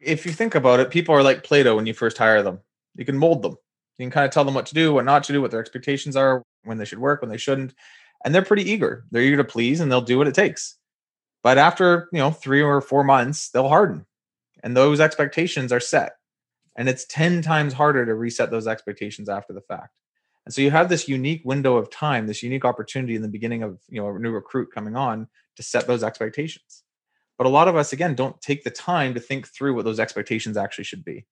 if you think about it, people are like Plato when you first hire them. You can mold them. You can kind of tell them what to do, what not to do, what their expectations are, when they should work, when they shouldn't. And they're pretty eager. They're eager to please, and they'll do what it takes. But after, 3 or 4 months, they'll harden. And those expectations are set. And it's 10 times harder to reset those expectations after the fact. And so you have this unique window of time, this unique opportunity in the beginning of, a new recruit coming on to set those expectations. But a lot of us, again, don't take the time to think through what those expectations actually should be.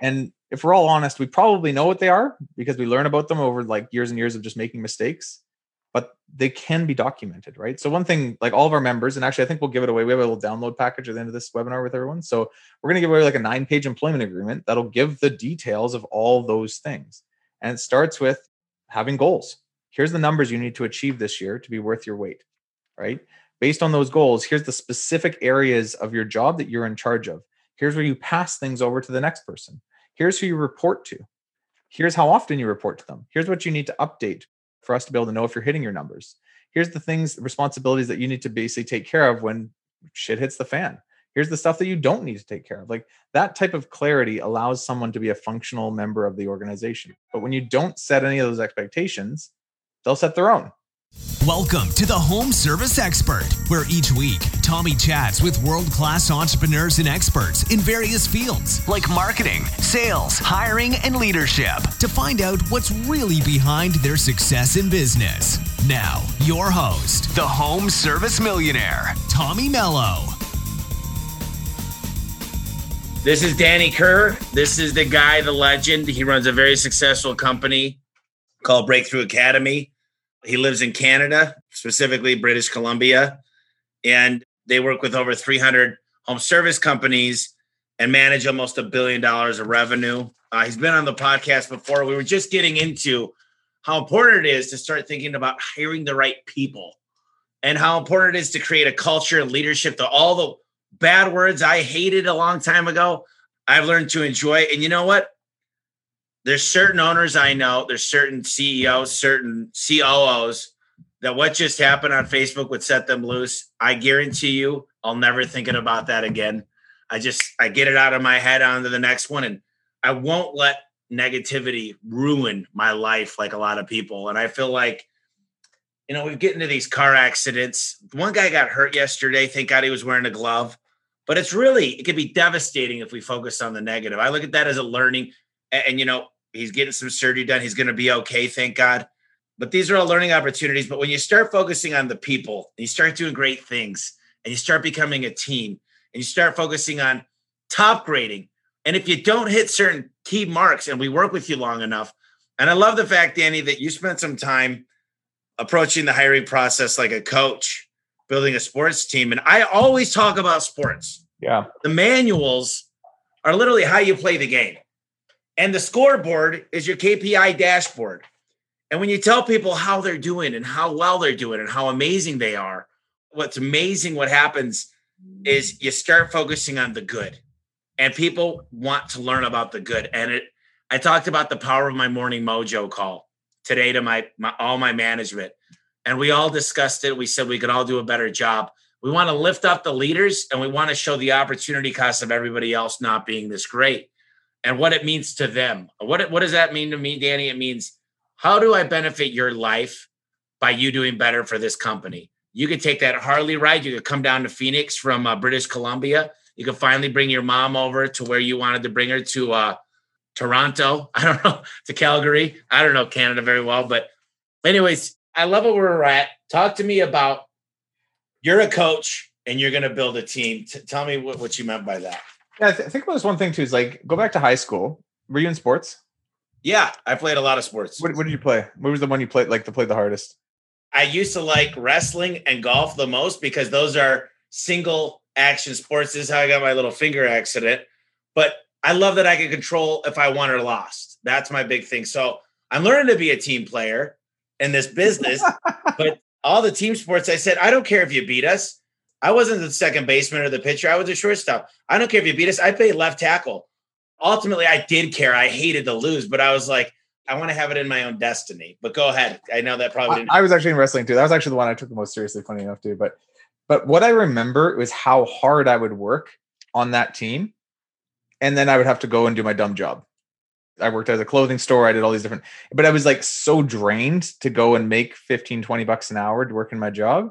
And if we're all honest, we probably know what they are because we learn about them over years and years of just making mistakes, but they can be documented, right? So one thing, all of our members, and actually I think we'll give it away. We have a little download package at the end of this webinar with everyone. So we're going to give away a 9-page employment agreement that'll give the details of all those things. And it starts with having goals. Here's the numbers you need to achieve this year to be worth your weight, right? Based on those goals, here's the specific areas of your job that you're in charge of. Here's where you pass things over to the next person. Here's who you report to. Here's how often you report to them. Here's what you need to update for us to be able to know if you're hitting your numbers. Here's the things, responsibilities that you need to basically take care of when shit hits the fan. Here's the stuff that you don't need to take care of. That type of clarity allows someone to be a functional member of the organization. But when you don't set any of those expectations, they'll set their own. Welcome to The Home Service Expert, where each week, Tommy chats with world-class entrepreneurs and experts in various fields like marketing, sales, hiring, and leadership to find out what's really behind their success in business. Now, your host, the Home Service Millionaire, Tommy Mello. This is Danny Kerr. This is the guy, the legend. He runs a very successful company called Breakthrough Academy. He lives in Canada, specifically British Columbia, and they work with over 300 home service companies and manage almost $1 billion of revenue. He's been on the podcast before. We were just getting into how important it is to start thinking about hiring the right people and how important it is to create a culture and leadership. All the bad words I hated a long time ago, I've learned to enjoy. And you know what? There's certain owners I know, there's certain CEOs, certain COOs that what just happened on Facebook would set them loose. I guarantee you, I'll never think about that again. I get it out of my head onto the next one. And I won't let negativity ruin my life like a lot of people. And I feel like, we get into these car accidents. One guy got hurt yesterday. Thank God he was wearing a glove. But it could be devastating if we focus on the negative. I look at that as a learning. And, he's getting some surgery done. He's going to be okay, thank God. But these are all learning opportunities. But when you start focusing on the people, and you start doing great things, and you start becoming a team, and you start focusing on top grading, and if you don't hit certain key marks, and we work with you long enough, and I love the fact, Danny, that you spent some time approaching the hiring process like a coach, building a sports team. And I always talk about sports. Yeah. The manuals are literally how you play the game. And the scoreboard is your KPI dashboard. And when you tell people how they're doing and how well they're doing and how amazing they are, what's amazing, what happens is you start focusing on the good. And people want to learn about the good. And I talked about the power of my morning mojo call today to all my management. And we all discussed it. We said we could all do a better job. We want to lift up the leaders and we want to show the opportunity cost of everybody else not being this great. And what it means to them. What does that mean to me, Danny? It means, how do I benefit your life by you doing better for this company? You could take that Harley ride. You could come down to Phoenix from British Columbia. You could finally bring your mom over to where you wanted to bring her to Toronto. I don't know, to Calgary. I don't know Canada very well. But anyways, I love where we're at. Talk to me about you're a coach and you're going to build a team. Tell me what you meant by that. Yeah, I think about this one thing too, is go back to high school. Were you in sports? Yeah, I played a lot of sports. What did you play? What was the one you played, played the hardest? I used to like wrestling and golf the most because those are single action sports. This is how I got my little finger accident. But I love that I can control if I won or lost. That's my big thing. So I'm learning to be a team player in this business. But all the team sports, I said, I don't care if you beat us. I wasn't the second baseman or the pitcher. I was a shortstop. I don't care if you beat us. I played left tackle. Ultimately, I did care. I hated to lose, but I was like, I want to have it in my own destiny. But go ahead. I know that probably didn't. I was actually in wrestling too. That was actually the one I took the most seriously, funny enough, too. But what I remember was how hard I would work on that team And then I would have to go and do my dumb job. I worked at a clothing store. I did all these different, but I was like so drained to go and make 15, 20 bucks an hour to work in my job.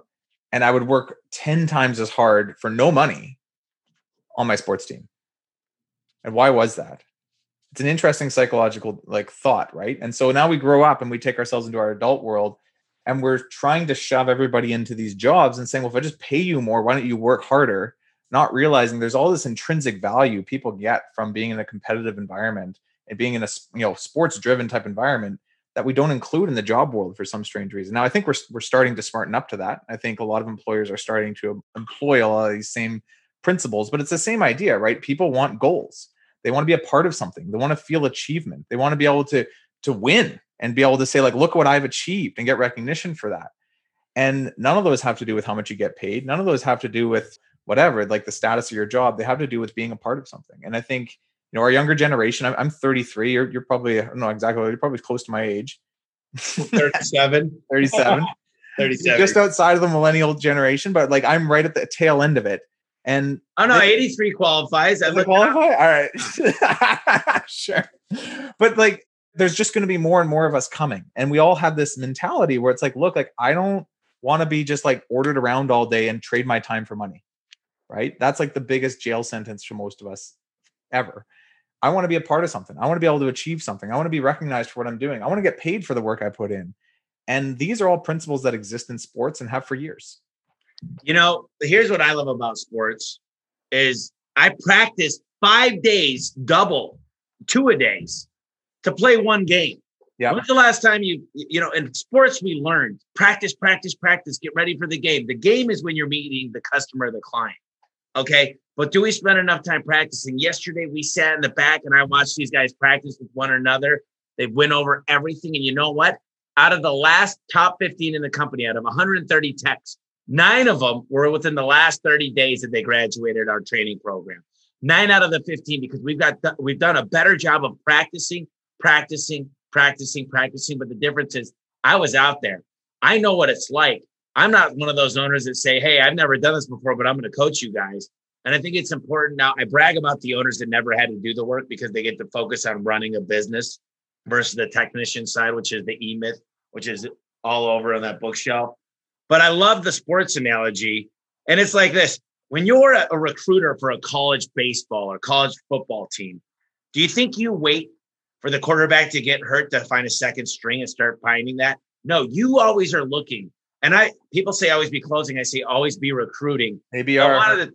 And I would work 10 times as hard for no money on my sports team. And why was that? It's an interesting psychological like thought, right? And so now we grow up and we take ourselves into our adult world and we're trying to shove everybody into these jobs and saying, well, if I just pay you more, why don't you work harder? Not realizing there's all this intrinsic value people get from being in a competitive environment and being in a, you know, sports driven type environment that we don't include in the job world for some strange reason. Now, I think we're starting to smarten up to that. I think a lot of employers are starting to employ a lot of these same principles, but it's the same idea, right? People want goals. They want to be a part of something. They want to feel achievement. They want to be able to win and be able to say like, look what I've achieved and get recognition for that. And none of those have to do with how much you get paid. None of those have to do with whatever, like the status of your job. They have to do with being a part of something. And I think, you know, our younger generation, I'm 33, you're probably, I don't know exactly, you're probably close to my age. 37. Just outside of the millennial generation, but like I'm right at the tail end of it. And oh no, 83 qualifies. I qualify? All right. Sure. But like, there's just going to be more and more of us coming. And we all have this mentality where it's like, look, like I don't want to be just like ordered around all day and trade my time for money. Right. That's like the biggest jail sentence for most of us ever. I want to be a part of something. I want to be able to achieve something. I want to be recognized for what I'm doing. I want to get paid for the work I put in. And these are all principles that exist in sports and have for years. You know, here's what I love about sports is I practice 5 days, double 2 a days to play one game. Yeah. When's the last time you know, in sports, we learned practice, get ready for the game. The game is when you're meeting the customer, the client. Okay. But do we spend enough time practicing? Yesterday, we sat in the back and I watched these guys practice with one another. They went over everything. And you know what? Out of the last top 15 in the company, out of 130 techs, 9 of them were within the last 30 days that they graduated our training program. 9 out of the 15, because we've done a better job of practicing. But the difference is I was out there. I know what it's like. I'm not one of those owners that say, hey, I've never done this before, but I'm going to coach you guys. And I think it's important. Now, I brag about the owners that never had to do the work because they get to focus on running a business versus the technician side, which is the e-myth, which is all over on that bookshelf. But I love the sports analogy. And it's like this. When you're a recruiter for a college baseball or college football team, do you think you wait for the quarterback to get hurt to find a second string and start finding that? No, you always are looking. And people say always be closing. I say always be recruiting. ABR.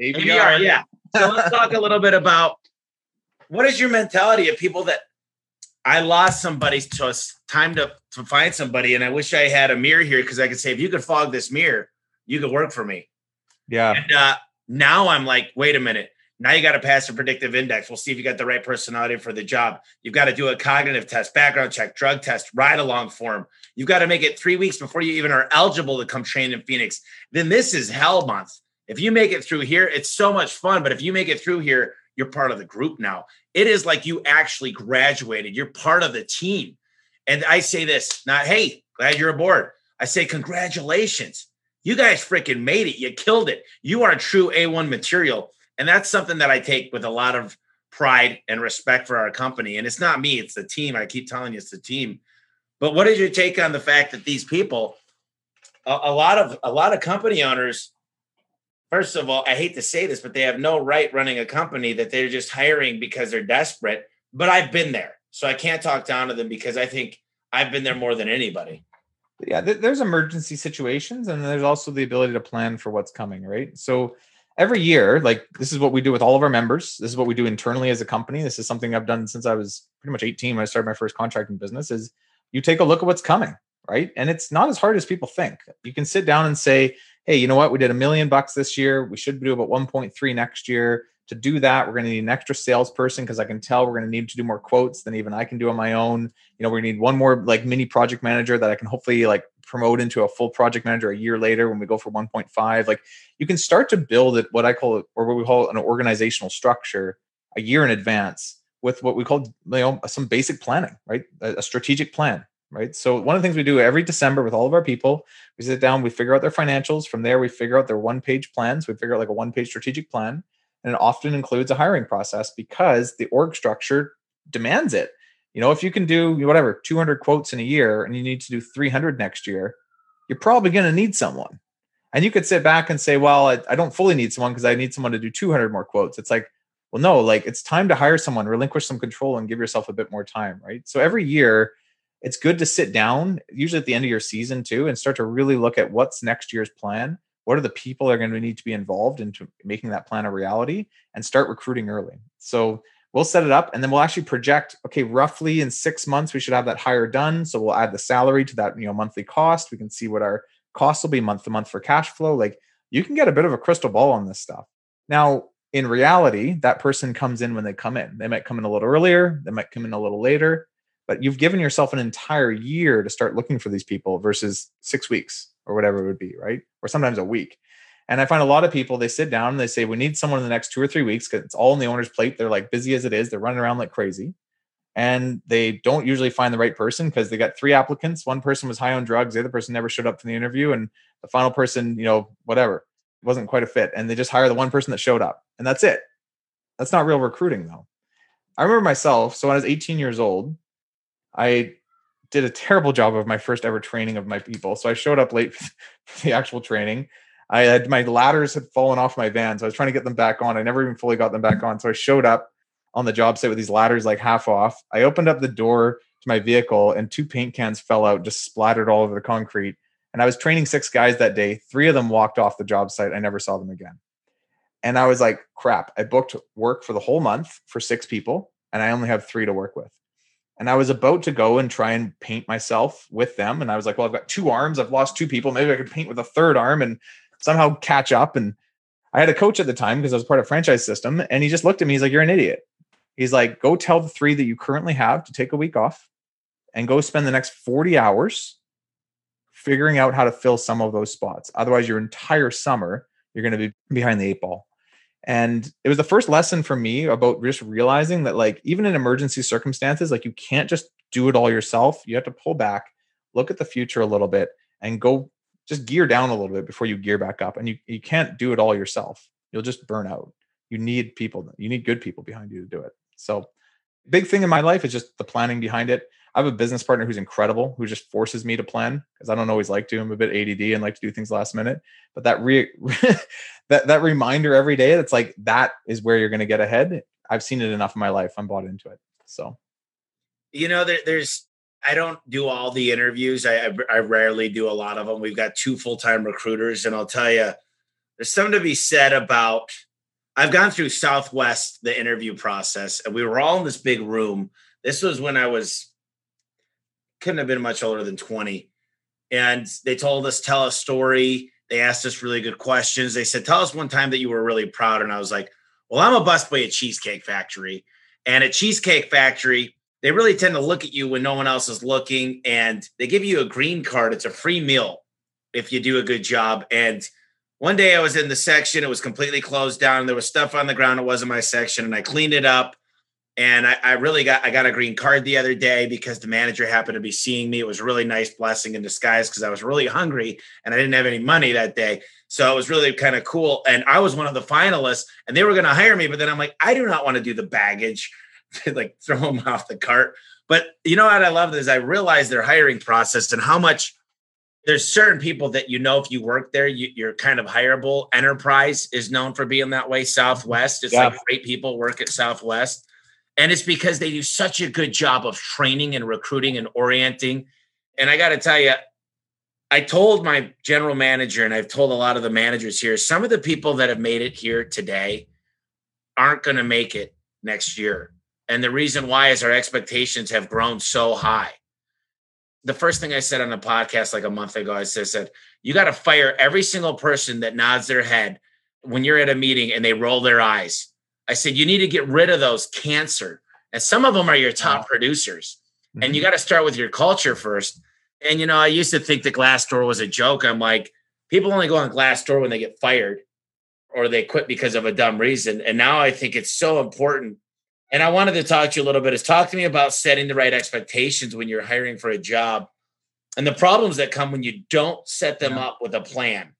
ABR, yeah. So let's talk a little bit about what is your mentality of people that I lost somebody, so it's time to find somebody. And I wish I had a mirror here because I could say, if you could fog this mirror, you could work for me. Yeah. And now I'm like, wait a minute. Now you got to pass a predictive index. We'll see if you got the right personality for the job. You've got to do a cognitive test, background check, drug test, ride-along form. You've got to make it 3 weeks before you even are eligible to come train in Phoenix. Then this is hell month. If you make it through here, it's so much fun. But if you make it through here, you're part of the group now. It is like you actually graduated. You're part of the team. And I say this, not, hey, glad you're aboard. I say, congratulations. You guys freaking made it. You killed it. You are true A1 material. And that's something that I take with a lot of pride and respect for our company. And it's not me, it's the team. I keep telling you, it's the team. But what is your take on the fact that these people, a lot of company owners, first of all, I hate to say this, but they have no right running a company that they're just hiring because they're desperate. But I've been there. So I can't talk down to them because I think I've been there more than anybody. Yeah, there's emergency situations. And there's also the ability to plan for what's coming, right? So every year, like this is what we do with all of our members. This is what we do internally as a company. This is something I've done since I was pretty much 18 when I started my first contracting business is you take a look at what's coming, right? And it's not as hard as people think. You can sit down and say, hey, you know what? We did $1 million this year. We should do about 1.3 next year. To do that, we're going to need an extra salesperson because I can tell we're going to need to do more quotes than even I can do on my own. You know, we need one more like mini project manager that I can hopefully like promote into a full project manager a year later when we go for 1.5. Like you can start to build it, what we call an organizational structure a year in advance with what we call, you know, some basic planning, right? A strategic plan, right? So one of the things we do every December with all of our people, we sit down, we figure out their financials. From there, we figure out their one-page plans. We figure out like a one-page strategic plan. and it often includes a hiring process because the org structure demands it. You know, if you can do whatever 200 quotes in a year and you need to do 300 next year, you're probably going to need someone. And you could sit back and say, well, I don't fully need someone because I need someone to do 200 more quotes. It's like, well, no, like it's time to hire someone, relinquish some control and give yourself a bit more time, right? So every year it's good to sit down, usually at the end of your season too, and start to really look at what's next year's plan. What are the people that are going to need to be involved into making that plan a reality, and start recruiting early. So we'll set it up and then we'll actually project, okay, roughly in 6 months, we should have that hire done. So we'll add the salary to that, you know, monthly cost. We can see what our costs will be month to month for cash flow. Like you can get a bit of a crystal ball on this stuff. Now, in reality, that person comes in when they come in. They might come in a little earlier. They might come in a little later, but you've given yourself an entire year to start looking for these people versus 6 weeks or whatever it would be, right? Or sometimes a week. And I find a lot of people, they sit down and they say, we need someone in the next 2 or 3 weeks because it's all on the owner's plate. They're like busy as it is. They're running around like crazy. And they don't usually find the right person because they got 3 applicants. One person was high on drugs. The other person never showed up for the interview. And the final person, you know, whatever, wasn't quite a fit. And they just hire the one person that showed up. And that's it. That's not real recruiting though. I remember myself. So when I was 18 years old, I did a terrible job of my first ever training of my people. So I showed up late for the actual training. I had my ladders had fallen off my van. So I was trying to get them back on. I never even fully got them back on. So I showed up on the job site with these ladders like half off. I opened up the door to my vehicle and 2 paint cans fell out, just splattered all over the concrete. And I was training 6 guys that day. 3 of them walked off the job site. I never saw them again. And I was like, crap, I booked work for the whole month for 6 people. And I only have 3 to work with. And I was about to go and try and paint myself with them. And I was like, well, I've got 2 arms. I've lost 2 people. Maybe I could paint with a 3rd arm and somehow catch up. And I had a coach at the time because I was part of franchise system. And he just looked at me. He's like, you're an idiot. He's like, go tell the 3 that you currently have to take a week off and go spend the next 40 hours figuring out how to fill some of those spots. Otherwise, your entire summer, you're going to be behind the 8 ball. And it was the first lesson for me about just realizing that, like, even in emergency circumstances, like you can't just do it all yourself. You have to pull back, look at the future a little bit, and go just gear down a little bit before you gear back up. And you can't do it all yourself. You'll just burn out. You need people. You need good people behind you to do it. So big thing in my life is just the planning behind it. I have a business partner who's incredible, who just forces me to plan because I don't always like to. I'm a bit ADD and like to do things last minute. But that reminder every day, that's like, that is where you're going to get ahead. I've seen it enough in my life. I'm bought into it. So, you know, I don't do all the interviews. I rarely do a lot of them. We've got 2 full-time recruiters. And I'll tell you, there's something to be said about, I've gone through Southwest, the interview process, and we were all in this big room. This was when I was, couldn't have been much older than 20. And they told us, tell a story. They asked us really good questions. They said, tell us one time that you were really proud. And I was like, well, I'm a busboy at Cheesecake Factory. And at Cheesecake Factory, they really tend to look at you when no one else is looking. And they give you a green card. It's a free meal if you do a good job. And one day I was in the section. It was completely closed down. There was stuff on the ground. It wasn't my section. And I cleaned it up. And I got a green card the other day because the manager happened to be seeing me. It was a really nice blessing in disguise because I was really hungry and I didn't have any money that day. So it was really kind of cool. And I was one of the finalists and they were going to hire me. But then I'm like, I do not want to do the baggage, like throw them off the cart. But you know what I love is I realized their hiring process and how much there's certain people that, you know, if you work there, you're kind of hireable. Enterprise is known for being that way. Southwest, it's like great people work at Southwest. And it's because they do such a good job of training and recruiting and orienting. And I got to tell you, I told my general manager, and I've told a lot of the managers here, some of the people that have made it here today aren't going to make it next year. And the reason why is our expectations have grown so high. The first thing I said on the podcast like a month ago, I said, you got to fire every single person that nods their head when you're at a meeting and they roll their eyes. I said, you need to get rid of those cancer. And some of them are your top producers. Mm-hmm. And you got to start with your culture first. And, you know, I used to think that Glass Door was a joke. I'm like, people only go on Glass Door when they get fired or they quit because of a dumb reason. And now I think it's so important. And I wanted to talk to you a little bit is talk to me about setting the right expectations when you're hiring for a job and the problems that come when you don't set them up with a plan.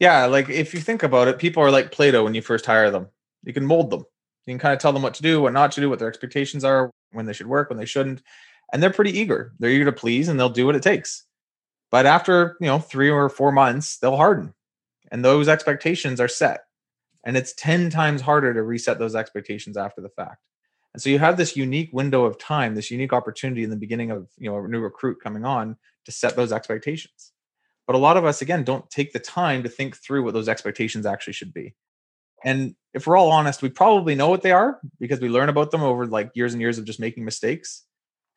Yeah. Like if you think about it, people are like Play Doh when you first hire them. You can mold them. You can kind of tell them what to do, what not to do, what their expectations are, when they should work, when they shouldn't. And they're pretty eager. They're eager to please, and they'll do what it takes. But after, 3 or 4 months, they'll harden. And those expectations are set. And it's 10 times harder to reset those expectations after the fact. And so you have this unique window of time, this unique opportunity in the beginning of, a new recruit coming on to set those expectations. But a lot of us, again, don't take the time to think through what those expectations actually should be. And if we're all honest, we probably know what they are because we learn about them over years and years of just making mistakes,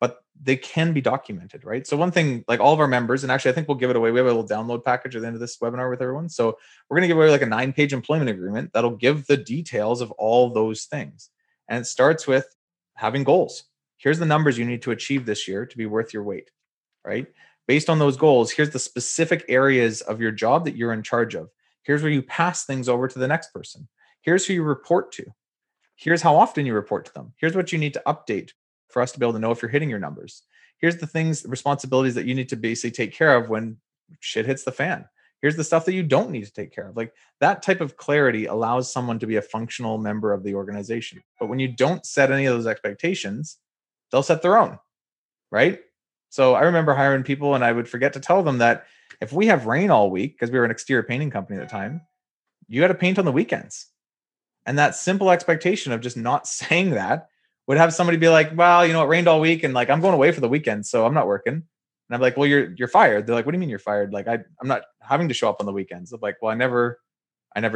but they can be documented, right? So one thing, all of our members, and actually I think we'll give it away. We have a little download package at the end of this webinar with everyone. So we're going to give away 9-page employment agreement that'll give the details of all those things. And it starts with having goals. Here's the numbers you need to achieve this year to be worth your weight, right? Based on those goals, here's the specific areas of your job that you're in charge of. Here's where you pass things over to the next person. Here's who you report to. Here's how often you report to them. Here's what you need to update for us to be able to know if you're hitting your numbers. Here's the things, the responsibilities that you need to basically take care of when shit hits the fan. Here's the stuff that you don't need to take care of. That type of clarity allows someone to be a functional member of the organization. But when you don't set any of those expectations, they'll set their own, right? So I remember hiring people and I would forget to tell them that if we have rain all week, because we were an exterior painting company at the time, you got to paint on the weekends. And that simple expectation of just not saying that would have somebody be like, well, it rained all week and I'm going away for the weekend, so I'm not working. And I'm like, well, you're fired. They're like, what do you mean you're fired? I'm not having to show up on the weekends. I'm like, well, I never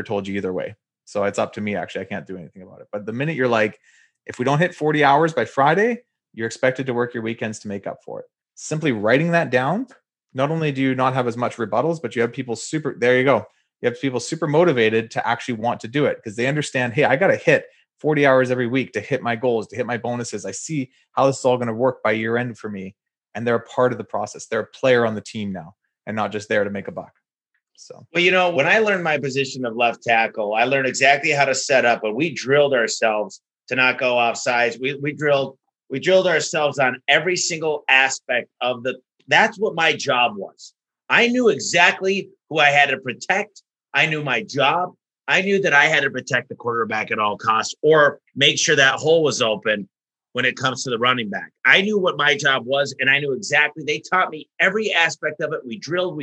told you either way. So it's up to me, actually. I can't do anything about it. But the minute you're like, if we don't hit 40 hours by Friday, you're expected to work your weekends to make up for it. Simply writing that down, not only do you not have as much rebuttals, but you have people You have people super motivated to actually want to do it because they understand, hey, I got to hit 40 hours every week to hit my goals, to hit my bonuses. I see how this is all going to work by year end for me. And they're a part of the process. They're a player on the team now and not just there to make a buck. So, well, when I learned my position of left tackle, I learned exactly how to set up, but we drilled ourselves to not go off sides. We drilled ourselves on every single aspect of that's what my job was. I knew exactly who I had to protect. I knew my job. I knew that I had to protect the quarterback at all costs or make sure that hole was open when it comes to the running back. I knew what my job was, and I knew exactly. They taught me every aspect of it. We drilled.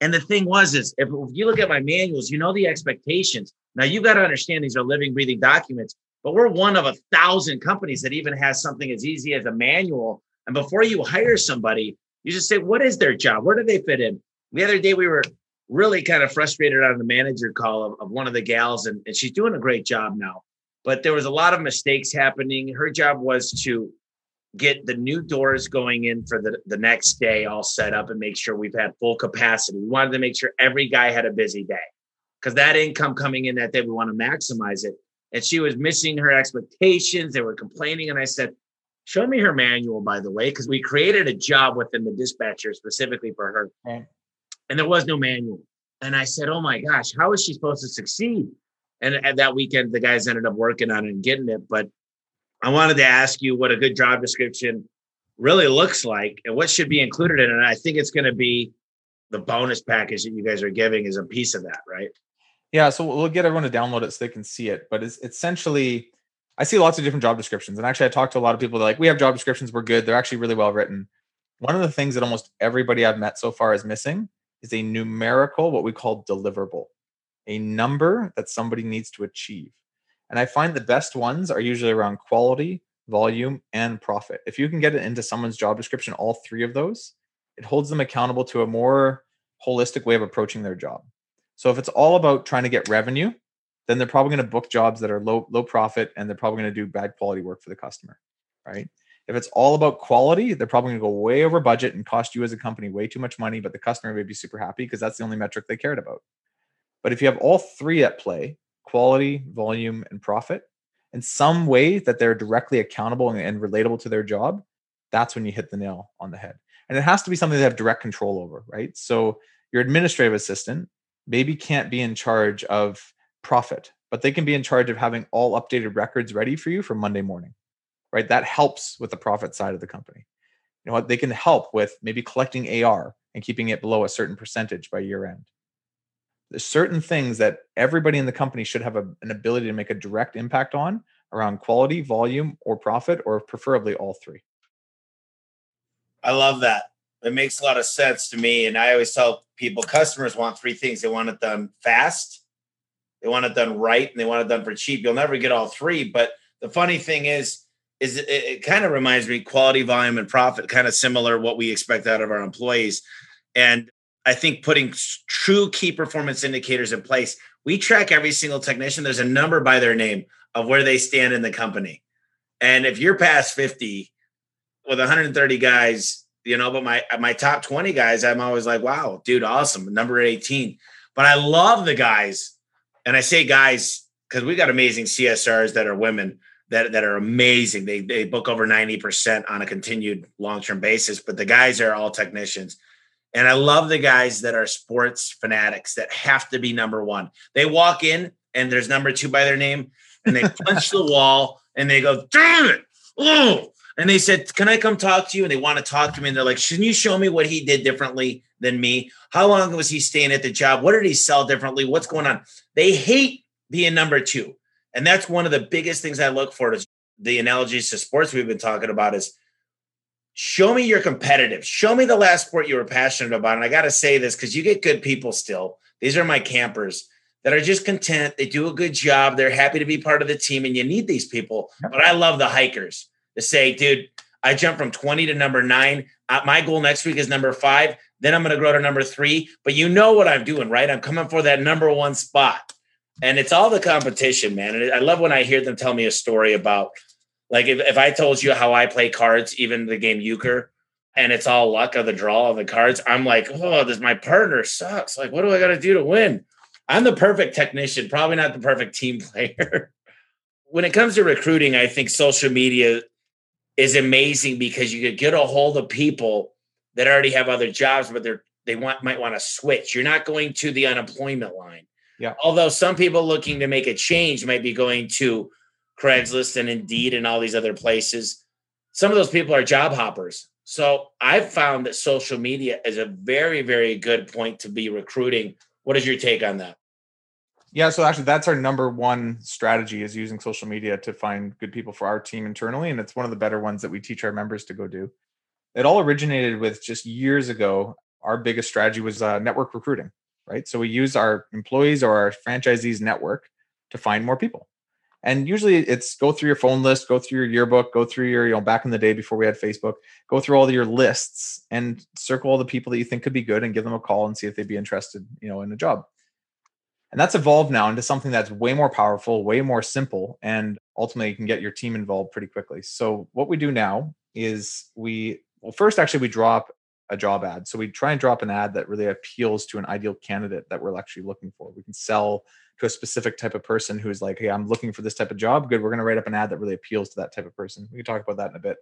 And the thing was is, if you look at my manuals, the expectations. Now, you've got to understand these are living, breathing documents, but we're one of 1,000 companies that even has something as easy as a manual. And before you hire somebody, you just say, what is their job? Where do they fit in? The other day, we were really kind of frustrated on the manager call of one of the gals, and she's doing a great job now. But there was a lot of mistakes happening. Her job was to get the new doors going in for the next day all set up and make sure we've had full capacity. We wanted to make sure every guy had a busy day because that income coming in that day, we want to maximize it. And she was missing her expectations. They were complaining. And I said, show me her manual, by the way, because we created a job within the dispatcher specifically for her. Okay. And there was no manual. And I said, oh my gosh, how is she supposed to succeed? And at that weekend, the guys ended up working on it and getting it. But I wanted to ask you what a good job description really looks like and what should be included in it. And I think it's going to be the bonus package that you guys are giving is a piece of that, right? Yeah. So we'll get everyone to download it so they can see it. But it's essentially, I see lots of different job descriptions. And actually, I talked to a lot of people that we have job descriptions. We're good. They're actually really well written. One of the things that almost everybody I've met so far is missing is a numerical, what we call deliverable, a number that somebody needs to achieve. And I find the best ones are usually around quality, volume, and profit. If you can get it into someone's job description, all three of those, it holds them accountable to a more holistic way of approaching their job. So if it's all about trying to get revenue, then they're probably going to book jobs that are low profit, and they're probably going to do bad quality work for the customer, right? If it's all about quality, they're probably going to go way over budget and cost you as a company way too much money, but the customer may be super happy because that's the only metric they cared about. But if you have all three at play, quality, volume, and profit, in some way that they're directly accountable and relatable to their job, that's when you hit the nail on the head. And it has to be something they have direct control over, right? So your administrative assistant maybe can't be in charge of profit, but they can be in charge of having all updated records ready for you for Monday morning. Right? That helps with the profit side of the company. You know what? They can help with maybe collecting AR and keeping it below a certain percentage by year end. There's certain things that everybody in the company should have an ability to make a direct impact on around quality, volume, or profit, or preferably all three. I love that. It makes a lot of sense to me. And I always tell people, customers want three things. They want it done fast, they want it done right, and they want it done for cheap. You'll never get all three. But the funny thing is it kind of reminds me, quality, volume, and profit, kind of similar what we expect out of our employees. And I think putting true key performance indicators in place, we track every single technician. There's a number by their name of where they stand in the company. And if you're past 50 with 130 guys, you know, but my top 20 guys, I'm always like, wow, dude, awesome. Number 18. But I love the guys. And I say guys, because we got amazing CSRs that are women that are amazing. They book over 90% on a continued long-term basis, but the guys are all technicians. And I love the guys that are sports fanatics that have to be number one. They walk in and there's number two by their name and they punch the wall and they go, damn it. Oh, and they said, can I come talk to you? And they want to talk to me. And they're like, shouldn't you show me what he did differently than me? How long was he staying at the job? What did he sell differently? What's going on? They hate being number two. And that's one of the biggest things I look for is the analogies to sports we've been talking about is, show me you're competitive. Show me the last sport you were passionate about. And I got to say this because you get good people still. These are my campers that are just content. They do a good job. They're happy to be part of the team. And you need these people. But I love the hikers to say, dude, I jumped from 20 to number 9. My goal next week is number 5. Then I'm going to grow to number 3. But you know what I'm doing, right? I'm coming for that number 1 spot. And it's all the competition, man. And I love when I hear them tell me a story about, like if I told you how I play cards, even the game Euchre, and it's all luck of the draw of the cards, I'm like, oh, this my partner sucks. Like, what do I got to do to win? I'm the perfect technician, probably not the perfect team player. When it comes to recruiting, I think social media is amazing because you could get a hold of people that already have other jobs, but they might want to switch. You're not going to the unemployment line. Yeah. Although some people looking to make a change might be going to Craigslist and Indeed and all these other places. Some of those people are job hoppers. So I've found that social media is a very, very good point to be recruiting. What is your take on that? Yeah, so actually that's our number one strategy is using social media to find good people for our team internally. And it's one of the better ones that we teach our members to go do. It all originated with just years ago. Our biggest strategy was network recruiting, right? So we use our employees or our franchisees network to find more people. And usually it's go through your phone list, go through your yearbook, go through your, back in the day before we had Facebook, go through all your lists and circle all the people that you think could be good and give them a call and see if they'd be interested, in a job. And that's evolved now into something that's way more powerful, way more simple, and ultimately you can get your team involved pretty quickly. So what we do now is we drop a job ad. So we try and drop an ad that really appeals to an ideal candidate that we're actually looking for. We can sell to a specific type of person who's like, hey, I'm looking for this type of job. Good. We're going to write up an ad that really appeals to that type of person. We can talk about that in a bit.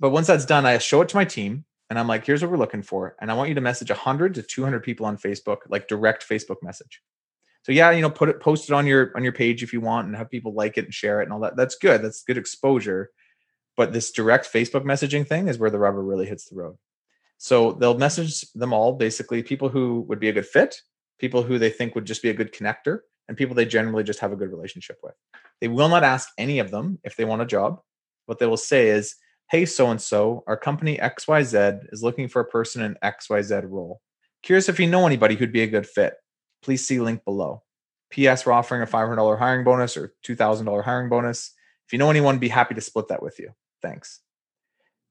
But once that's done, I show it to my team and I'm like, here's what we're looking for. And I want you to message 100 to 200 people on Facebook, like direct Facebook message. So yeah, post it on your page if you want and have people like it and share it and all that. That's good. That's good exposure. But this direct Facebook messaging thing is where the rubber really hits the road. So they'll message them all, basically people who would be a good fit, people who they think would just be a good connector, and people they generally just have a good relationship with. They will not ask any of them if they want a job. What they will say is, hey, so-and-so, our company XYZ is looking for a person in XYZ role. Curious if you know anybody who'd be a good fit. Please see link below. P.S. We're offering a $500 hiring bonus or $2,000 hiring bonus. If you know anyone, be happy to split that with you. Thanks.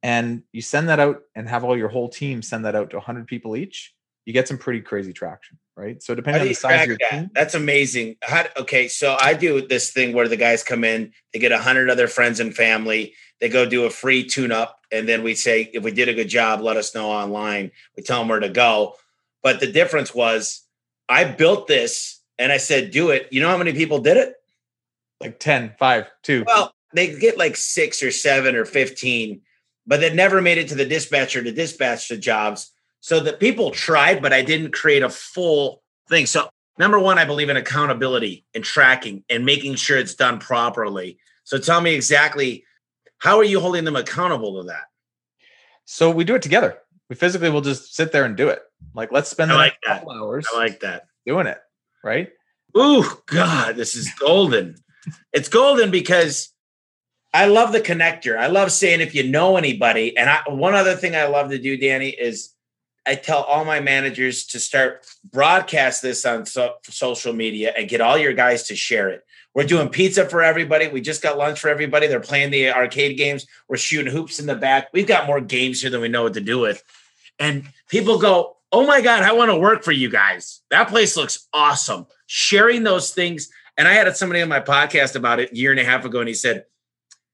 And you send that out and have all your whole team send that out to 100 people each. You get some pretty crazy traction. Right. So depending on the size of your team. That's amazing. Okay. So I do this thing where the guys come in, they get 100 other friends and family. They go do a free tune up. And then we say, if we did a good job, let us know online. We tell them where to go. But the difference was I built this and I said, do it. You know how many people did it? Like 10, 5, 2. Well, they get like 6 or 7 or 15, but they never made it to the dispatcher to dispatch the jobs. So that people tried, but I didn't create a full thing. So number one, I believe in accountability and tracking and making sure it's done properly. So tell me exactly, how are you holding them accountable to that? So we do it together. We physically will just sit there and do it. Like, let's spend the next couple hours doing it. right? Oh, God, this is golden. It's golden because I love the connector. I love saying if you know anybody. And one other thing I love to do, Danny, is I tell all my managers to start broadcast this on social media and get all your guys to share it. We're doing pizza for everybody. We just got lunch for everybody. They're playing the arcade games. We're shooting hoops in the back. We've got more games here than we know what to do with. And people go, oh, my God, I want to work for you guys. That place looks awesome. Sharing those things. And I had somebody on my podcast about it a year and a half ago, and he said,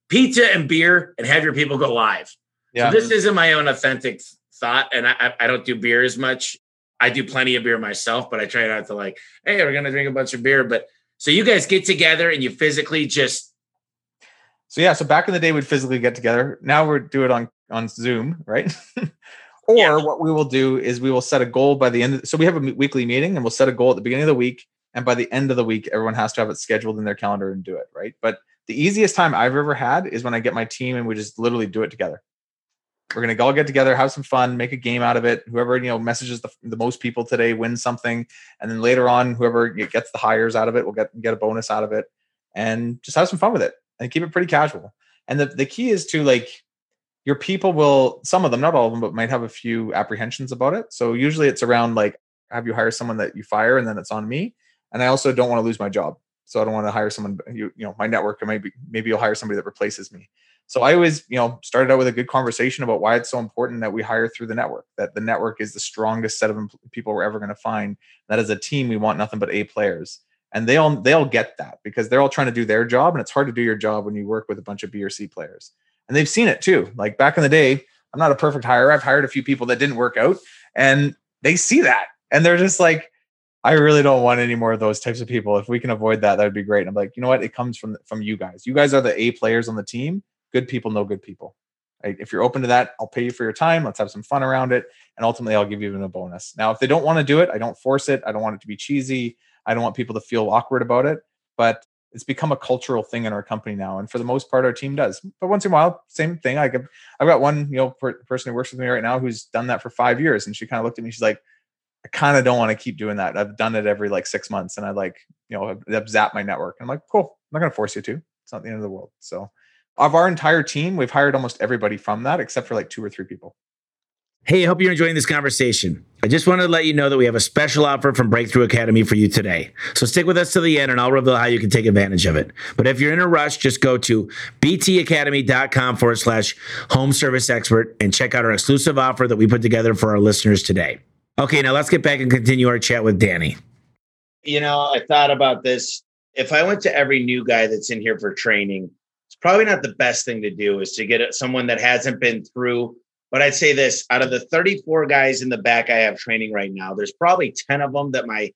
pizza and beer and have your people go live. Yeah. So this isn't my own authentic thought, and I don't do beer as much. I do plenty of beer myself, but I try not to like, hey, we're going to drink a bunch of beer. But so you guys get together and you physically just. So, yeah. So back in the day, we'd physically get together. Now we do it on Zoom, right? Or yeah. What we will do is we will set a goal by the end. So we have a weekly meeting and we'll set a goal at the beginning of the week. And by the end of the week, everyone has to have it scheduled in their calendar and do it, right? But the easiest time I've ever had is when I get my team and we just literally do it together. We're going to all get together, have some fun, make a game out of it. Whoever, messages the most people today wins something. And then later on, whoever gets the hires out of it will get a bonus out of it, and just have some fun with it and keep it pretty casual. And the key is to your people will, some of them, not all of them, but might have a few apprehensions about it. So usually it's around have you hire someone that you fire and then it's on me. And I also don't want to lose my job. So I don't want to hire someone, my network, and maybe you'll hire somebody that replaces me. So I always, started out with a good conversation about why it's so important that we hire through the network, that the network is the strongest set of people we're ever going to find. That as a team, we want nothing but A players. And they all get that because they're all trying to do their job. And it's hard to do your job when you work with a bunch of B or C players. And they've seen it too. Like back in the day, I'm not a perfect hire. I've hired a few people that didn't work out, and they see that. And they're just like, I really don't want any more of those types of people. If we can avoid that, that'd be great. And I'm like, you know what? It comes from you guys. You guys are the A players on the team. Good people know good people. Right? If you're open to that, I'll pay you for your time. Let's have some fun around it. And ultimately, I'll give you even a bonus. Now, if they don't want to do it, I don't force it. I don't want it to be cheesy. I don't want people to feel awkward about it. But it's become a cultural thing in our company now. And for the most part, our team does. But once in a while, same thing. I've got one person who works with me right now who's done that for 5 years. And she kind of looked at me. She's like, I kind of don't want to keep doing that. I've done it every 6 months, and I've zapped my network. And I'm like, cool, I'm not going to force you to. It's not the end of the world. So of our entire team, we've hired almost everybody from that, except for 2 or 3 people. Hey, I hope you're enjoying this conversation. I just wanted to let you know that we have a special offer from Breakthrough Academy for you today. So stick with us to the end and I'll reveal how you can take advantage of it. But if you're in a rush, just go to btacademy.com/home-service-expert and check out our exclusive offer that we put together for our listeners today. Okay, now let's get back and continue our chat with Danny. I thought about this. If I went to every new guy that's in here for training, it's probably not the best thing to do is to get someone that hasn't been through. But I'd say this, out of the 34 guys in the back I have training right now, there's probably 10 of them that my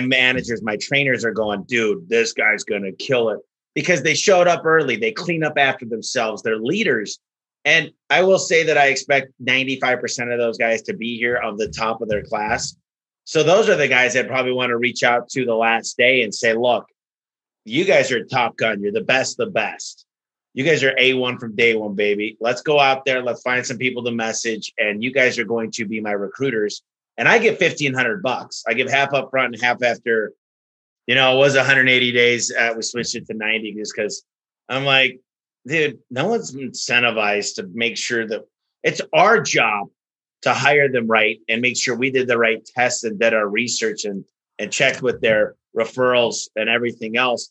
managers, my trainers are going, dude, this guy's going to kill it. Because they showed up early. They clean up after themselves. They're leaders. And I will say that I expect 95% of those guys to be here on the top of their class. So those are the guys that probably want to reach out to the last day and say, look, you guys are Top Gun. You're the best, the best. You guys are A1 from day one, baby. Let's go out there. Let's find some people to message. And you guys are going to be my recruiters. And I get $1,500. I give half up front and half after, it was 180 days. We switched it to 90 just because I'm like, dude, no one's incentivized to make sure that it's our job to hire them right and make sure we did the right tests and did our research and checked with their referrals and everything else.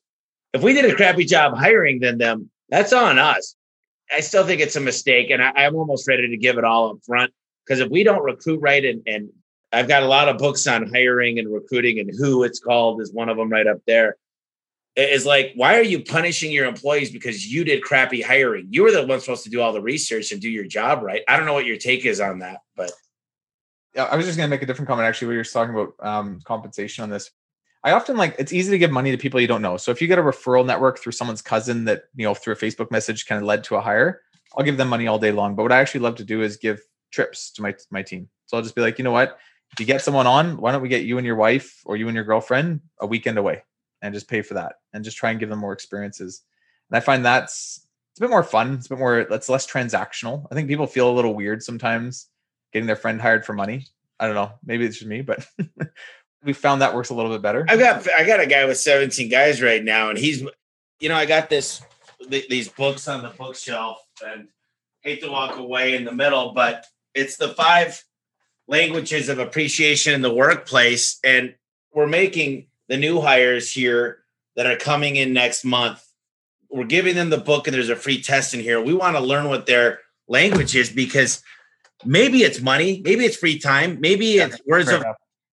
If we did a crappy job hiring them, that's on us. I still think it's a mistake, and I'm almost ready to give it all up front because if we don't recruit right, and I've got a lot of books on hiring and recruiting, and Who It's Called is one of them right up there. It's like, why are you punishing your employees because you did crappy hiring? You were the one supposed to do all the research and do your job right. I don't know what your take is on that, but. Yeah, I was just going to make a different comment, actually, when you're talking about compensation on this. I often it's easy to give money to people you don't know. So if you get a referral network through someone's cousin that, through a Facebook message kind of led to a hire, I'll give them money all day long. But what I actually love to do is give trips to my team. So I'll just be like, you know what? If you get someone on, why don't we get you and your wife or you and your girlfriend a weekend away? And just pay for that and just try and give them more experiences. And I find it's a bit more fun. It's a bit more, it's less transactional. I think people feel a little weird sometimes getting their friend hired for money. I don't know. Maybe it's just me, but we found that works a little bit better. I got a guy with 17 guys right now, and he's, you know, I got these books on the bookshelf, and hate to walk away in the middle, but it's the 5 languages of appreciation in the workplace. And we're making the new hires here that are coming in next month. We're giving them the book, and there's a free test in here. We want to learn what their language is, because maybe it's money, maybe it's free time, maybe it's words of,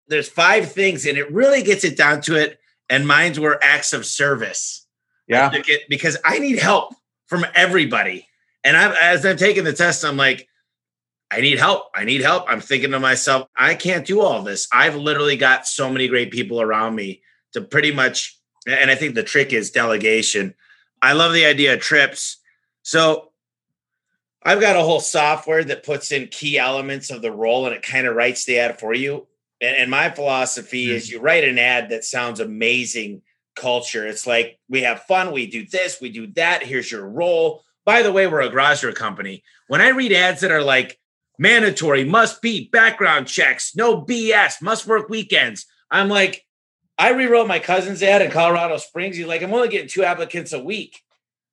there's 5 things, and it really gets it down to it. And mine's were acts of service. Yeah. Because I need help from everybody. And as I'm taking the test, I'm like, I need help. I'm thinking to myself, I can't do all this. I've literally got so many great people around me to pretty much, and I think the trick is delegation. I love the idea of trips. So I've got a whole software that puts in key elements of the role, and it kind of writes the ad for you. And my philosophy is you write an ad that sounds amazing culture. It's like, we have fun. We do this, we do that. Here's your role. By the way, we're a garage door company. When I read ads that are like, mandatory, must be background checks, no BS, must work weekends, I'm like, I rewrote my cousin's ad in Colorado Springs. He's like, I'm only getting 2 applicants a week.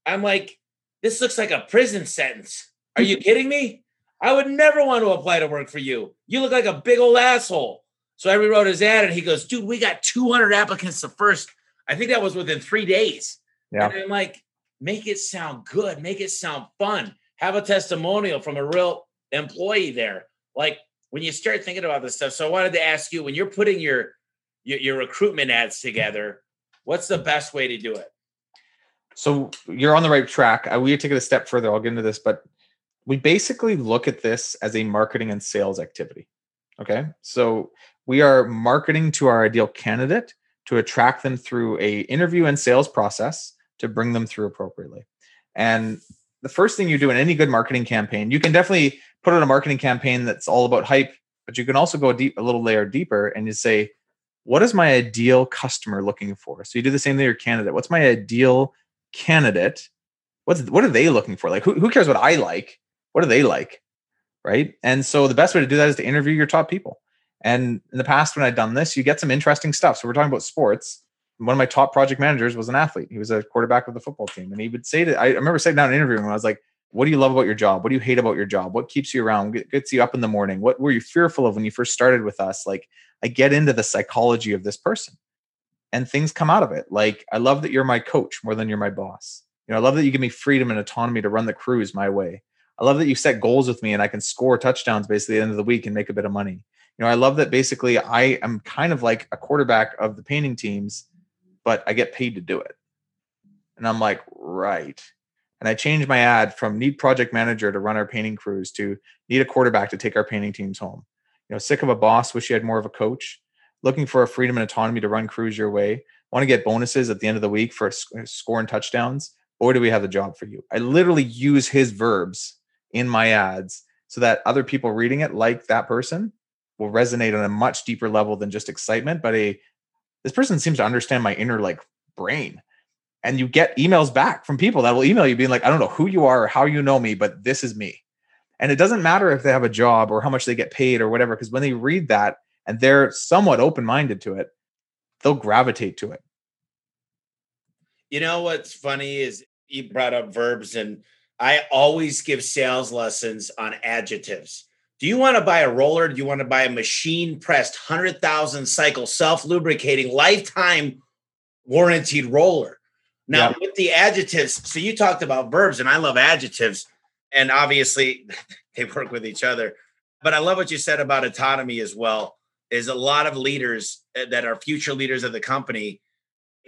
I'm like, this looks like a prison sentence. Are you kidding me? I would never want to apply to work for you. You look like a big old asshole. So I rewrote his ad, and he goes, dude, we got 200 applicants the first. I think that was within 3 days. Yeah. And I'm like, make it sound good. Make it sound fun. Have a testimonial from a real employee there. Like, when you start thinking about this stuff. So I wanted to ask you, when you're putting your recruitment ads together, what's the best way to do it? So you're on the right track. We'll take it a step further. I'll get into this, but we basically look at this as a marketing and sales activity. Okay. So we are marketing to our ideal candidate to attract them through an interview and sales process to bring them through appropriately. And the first thing you do in any good marketing campaign, you can definitely put out a marketing campaign that's all about hype, but you can also go a little layer deeper, and you say, what is my ideal customer looking for? So you do the same thing with your candidate. What's my ideal candidate? What are they looking for? Like, who cares what I like? What do they like? Right? And so the best way to do that is to interview your top people. And in the past, when I'd done this, you get some interesting stuff. So we're talking about sports. One of my top project managers was an athlete. He was a quarterback of the football team. And he would say that, I remember sitting down and interviewing him. I was like, what do you love about your job? What do you hate about your job? What keeps you around? What gets you up in the morning? What were you fearful of when you first started with us? Like, I get into the psychology of this person, and things come out of it. Like, I love that you're my coach more than you're my boss. You know, I love that you give me freedom and autonomy to run the cruise my way. I love that you set goals with me, and I can score touchdowns basically at the end of the week and make a bit of money. You know, I love that basically I am kind of like a quarterback of the painting teams, but I get paid to do it. And I'm like, right. And I changed my ad from need project manager to run our painting crews to need a quarterback to take our painting teams home. You know, sick of a boss, wish you had more of a coach, looking for a freedom and autonomy to run crews your way, want to get bonuses at the end of the week for scoring touchdowns. Or do we have a job for you? I literally use his verbs in my ads so that other people reading it, like that person, will resonate on a much deeper level than just excitement, but this person seems to understand my inner like brain. And you get emails back from people that will email you being like, I don't know who you are or how you know me, but this is me. And it doesn't matter if they have a job or how much they get paid or whatever, because when they read that and they're somewhat open-minded to it, they'll gravitate to it. You know, what's funny is you brought up verbs, and I always give sales lessons on adjectives. Do you want to buy a roller? Do you want to buy a machine pressed 100,000 cycle self-lubricating lifetime warranted roller? Now with the adjectives, so you talked about verbs, and I love adjectives, and obviously they work with each other, but I love what you said about autonomy as well. Is a lot of leaders that are future leaders of the company,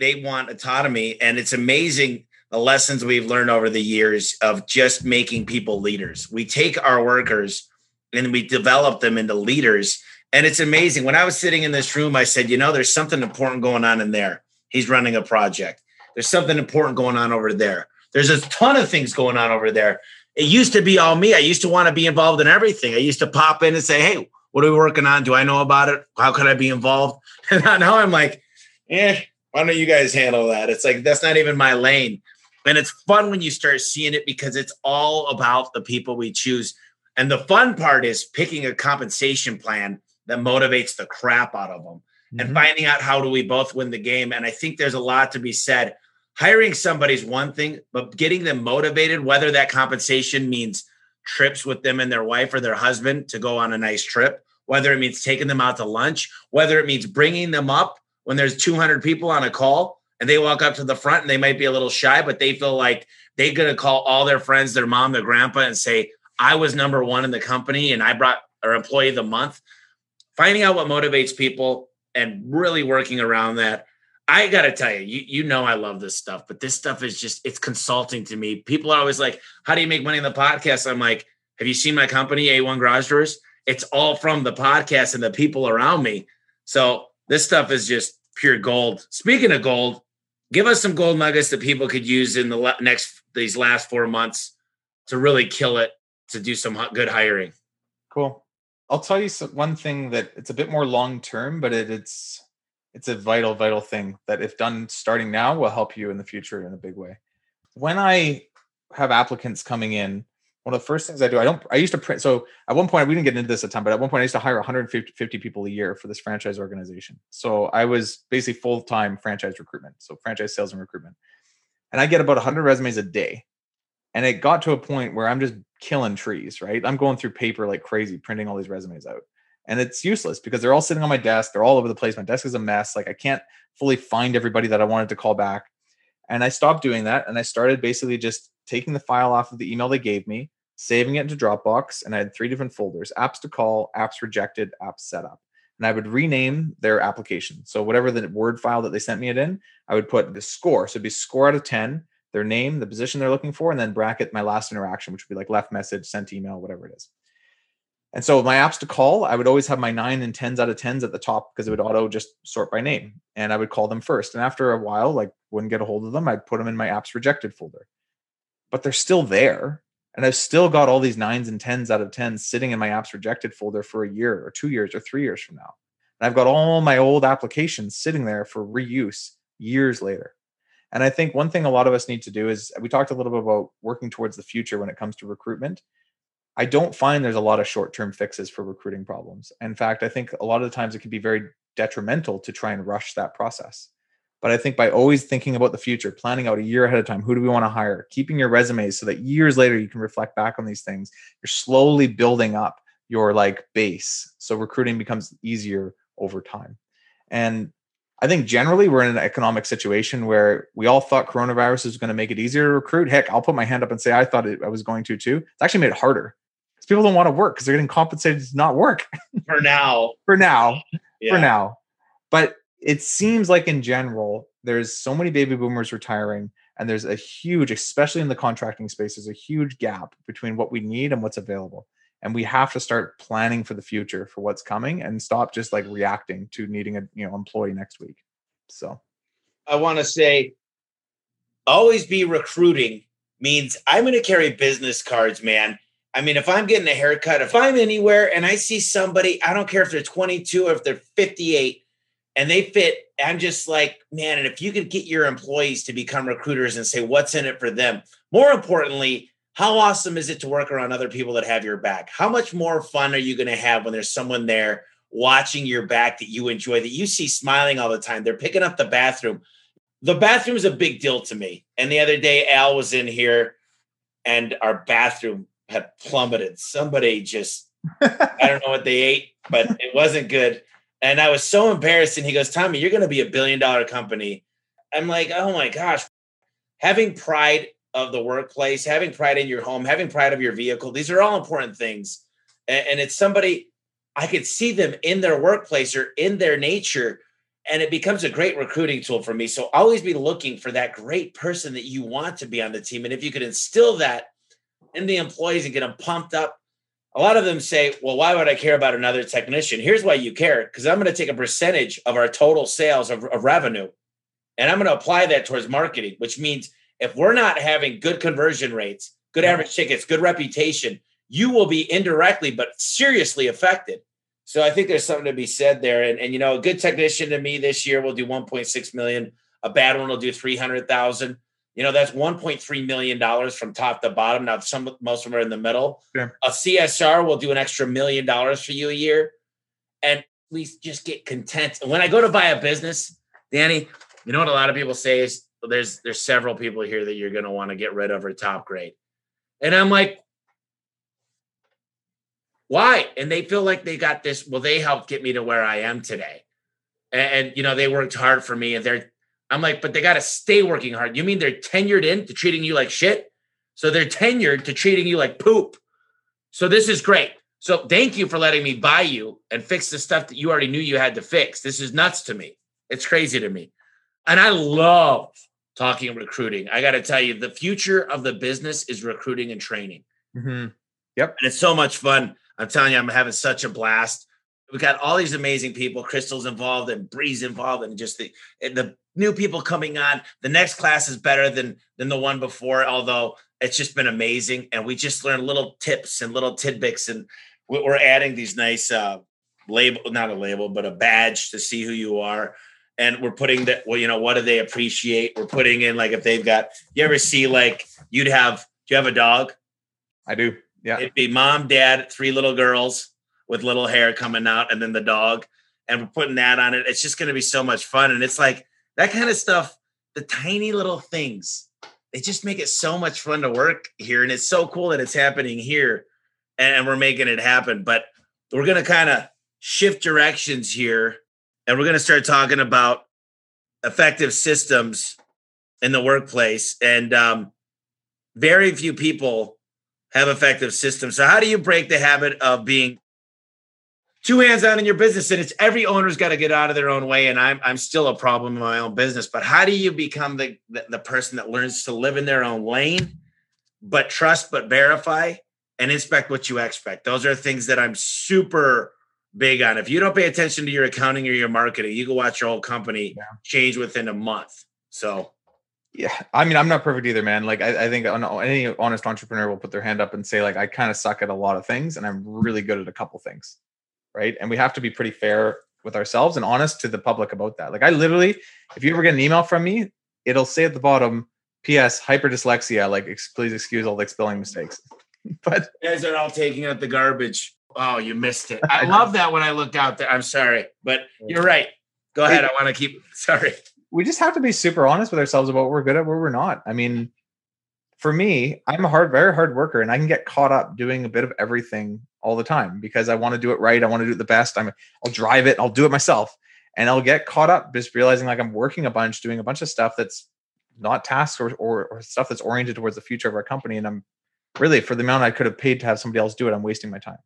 they want autonomy, and it's amazing the lessons we've learned over the years of just making people leaders. We take our workers and we develop them into leaders. And it's amazing. When I was sitting in this room, I said, you know, there's something important going on in there. He's running a project. There's something important going on over there. There's a ton of things going on over there. It used to be all me. I used to want to be involved in everything. I used to pop in and say, hey, what are we working on? Do I know about it? How could I be involved? And now I'm like, why don't you guys handle that? It's like, that's not even my lane. And it's fun when you start seeing it, because it's all about the people we choose. And the fun part is picking a compensation plan that motivates the crap out of them. mm-hmm. and finding out how do we both win the game. And I think there's a lot to be said. Hiring somebody's one thing, but getting them motivated, whether that compensation means trips with them and their wife or their husband to go on a nice trip, whether it means taking them out to lunch, whether it means bringing them up when there's 200 people on a call and they walk up to the front and they might be a little shy, but they feel like they're going to call all their friends, their mom, their grandpa, and say, I was number one in the company and I brought our employee of the month. Finding out what motivates people and really working around that. I got to tell you, you know, I love this stuff, but this stuff is just, it's consulting to me. People are always like, how do you make money in the podcast? I'm like, have you seen my company, A1 Garage Doors? It's all from the podcast and the people around me. So this stuff is just pure gold. Speaking of gold, give us some gold nuggets that people could use in the next, these last 4 months to really kill it, to do some good hiring. Cool. I'll tell you one thing that it's a bit more long-term, but it's a vital, vital thing that if done starting now will help you in the future in a big way. When I have applicants coming in, one of the first things I do, I used to print. So at one point, we didn't get into this a ton, but at one point I used to hire 150 people a year for this franchise organization. So I was basically full-time franchise recruitment. So franchise sales and recruitment. And I get about 100 resumes a day. And it got to a point where I'm just killing trees, right? I'm going through paper like crazy, printing all these resumes out. And it's useless because they're all sitting on my desk. They're all over the place. My desk is a mess. Like I can't fully find everybody that I wanted to call back. And I stopped doing that. And I started basically just taking the file off of the email they gave me, saving it into Dropbox. And I had 3 different folders, apps to call, apps rejected, apps set up. And I would rename their application. So whatever the Word file that they sent me it in, I would put the score. So it'd be score out of 10, their name, the position they're looking for, and then bracket my last interaction, which would be like left message, sent email, whatever it is. And so my apps to call, I would always have my 9 and 10s out of 10s at the top because it would auto just sort by name. And I would call them first. And after a while, like wouldn't get a hold of them. I'd put them in my apps rejected folder, but they're still there. And I've still got all these 9s and 10s out of 10s sitting in my apps rejected folder for a year or 2 years or 3 years from now. And I've got all my old applications sitting there for reuse years later. And I think one thing a lot of us need to do is we talked a little bit about working towards the future when it comes to recruitment. I don't find there's a lot of short-term fixes for recruiting problems. In fact, I think a lot of the times it can be very detrimental to try and rush that process. But I think by always thinking about the future, planning out a year ahead of time, who do we want to hire, keeping your resumes so that years later you can reflect back on these things, you're slowly building up your like base. So recruiting becomes easier over time. And I think generally we're in an economic situation where we all thought coronavirus was going to make it easier to recruit. Heck, I'll put my hand up and say I thought I was going to too. It's actually made it harder because people don't want to work because they're getting compensated to not work. For now. For now. But it seems like in general, there's so many baby boomers retiring and there's a huge, especially in the contracting space, there's a huge gap between what we need and what's available. And we have to start planning for the future for what's coming and stop just like reacting to needing a employee next week. So I want to say always be recruiting means I'm going to carry business cards, man. I mean, if I'm getting a haircut, if I'm anywhere and I see somebody, I don't care if they're 22 or if they're 58 and they fit, I'm just like, man, and if you could get your employees to become recruiters and say what's in it for them, more importantly, how awesome is it to work around other people that have your back? How much more fun are you going to have when there's someone there watching your back that you enjoy, that you see smiling all the time? They're picking up the bathroom. The bathroom is a big deal to me. And the other day, Al was in here and our bathroom had plummeted. Somebody just, I don't know what they ate, but it wasn't good. And I was so embarrassed. And he goes, Tommy, you're going to be $1 billion company. I'm like, oh my gosh, having pride of the workplace, having pride in your home, having pride of your vehicle. These are all important things. And it's somebody, I could see them in their workplace or in their nature, and it becomes a great recruiting tool for me. So always be looking for that great person that you want to be on the team. And if you could instill that in the employees and get them pumped up, a lot of them say, well, why would I care about another technician? Here's why you care, because I'm going to take a percentage of our total sales of revenue, and I'm going to apply that towards marketing, which means if we're not having good conversion rates, good average tickets, good reputation, you will be indirectly but seriously affected. So I think there's something to be said there. And a good technician to me this year will do 1.6 million. A bad one will do 300,000. That's $1.3 million from top to bottom. Now, most of them are in the middle. Yeah. A CSR will do an extra $1 million for you a year. And least just get content. When I go to buy a business, Danny, you know what a lot of people say is there's several people here that you're going to want to get rid of or top grade. And I'm like, why? And they feel like they got this. Well, they helped get me to where I am today. And you know, they worked hard for me and I'm like, but they got to stay working hard. You mean they're tenured into treating you like shit? So they're tenured to treating you like poop. So this is great. So thank you for letting me buy you and fix the stuff that you already knew you had to fix. This is nuts to me. It's crazy to me. And I love talking recruiting. I got to tell you, the future of the business is recruiting and training. Mm-hmm. Yep. And it's so much fun. I'm telling you, I'm having such a blast. We've got all these amazing people, Crystal's involved and Bree's involved and just the new people coming on. The next class is better than the one before, although it's just been amazing. And we just learned little tips and little tidbits. And we're adding these nice label, not a label, but a badge to see who you are. And we're putting that, well, you know, what do they appreciate? We're putting in like if they've got, you ever see like do you have a dog? I do. Yeah. It'd be mom, dad, three little girls with little hair coming out and then the dog, and we're putting that on it. It's just going to be so much fun. And it's like that kind of stuff, the tiny little things, they just make it so much fun to work here. And it's so cool that it's happening here and we're making it happen, but we're going to kind of shift directions here. And we're going to start talking about effective systems in the workplace. And very few people have effective systems. So how do you break the habit of being too hands-on in your business? And it's every owner's got to get out of their own way. And I'm still a problem in my own business. But how do you become the person that learns to live in their own lane, but trust, but verify, and inspect what you expect? Those are things that I'm super big on. If you don't pay attention to your accounting or your marketing, you can watch your whole company change within a month. So yeah, I mean, I'm not perfect either, man. Like I think any honest entrepreneur will put their hand up and say, like, I kind of suck at a lot of things and I'm really good at a couple things. Right. And we have to be pretty fair with ourselves and honest to the public about that. Like I literally, if you ever get an email from me, it'll say at the bottom, PS hyper dyslexia, like, please excuse all the spelling mistakes. But you guys are all taking out the garbage. Oh, you missed it. I love that when I look out there. I'm sorry, but you're right. Go ahead. I want to keep, sorry. We just have to be super honest with ourselves about what we're good at, what we're not. I mean, for me, I'm a very hard worker and I can get caught up doing a bit of everything all the time because I want to do it right. I want to do it the best. I'll drive it. I'll do it myself. And I'll get caught up just realizing like I'm working a bunch, doing a bunch of stuff that's not tasks or stuff that's oriented towards the future of our company. And I'm really, for the amount I could have paid to have somebody else do it, I'm wasting my time.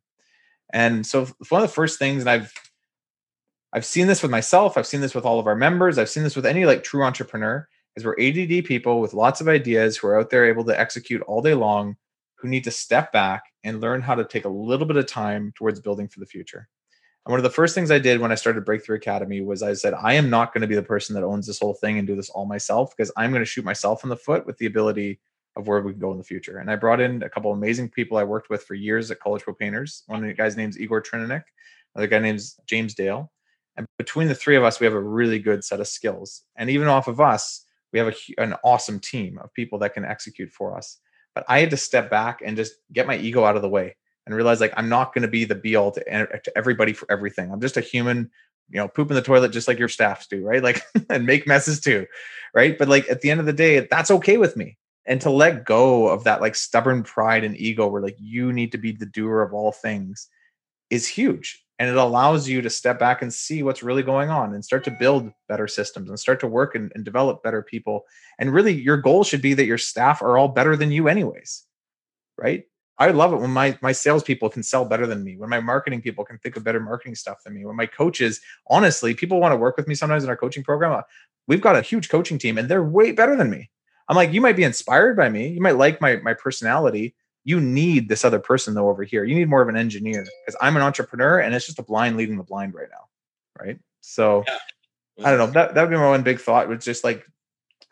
And so one of the first things, and I've seen this with myself, I've seen this with all of our members, I've seen this with any like true entrepreneur, is we're ADD people with lots of ideas who are out there able to execute all day long, who need to step back and learn how to take a little bit of time towards building for the future. And one of the first things I did when I started Breakthrough Academy was I said, I am not going to be the person that owns this whole thing and do this all myself, because I'm going to shoot myself in the foot with the ability of where we can go in the future. And I brought in a couple of amazing people I worked with for years at College Pro Painters. One of the guys' name's Igor Trininek, another guy name's James Dale. And between the three of us, we have a really good set of skills. And even off of us, we have an awesome team of people that can execute for us. But I had to step back and just get my ego out of the way and realize, like, I'm not going to be the be all to everybody for everything. I'm just a human, you know, poop in the toilet, just like your staffs do, right? Like, and make messes too, right? But like, at the end of the day, that's okay with me. And to let go of that like stubborn pride and ego where like you need to be the doer of all things is huge. And it allows you to step back and see what's really going on and start to build better systems and start to work and develop better people. And really your goal should be that your staff are all better than you anyways, right? I love it when my salespeople can sell better than me, when my marketing people can think of better marketing stuff than me, when my coaches, honestly, people want to work with me sometimes in our coaching program. We've got a huge coaching team and they're way better than me. I'm like, you might be inspired by me. You might like my personality. You need this other person though over here. You need more of an engineer because I'm an entrepreneur and it's just a blind leading the blind right now. Right. So yeah. I don't know. That would be my one big thought, was just like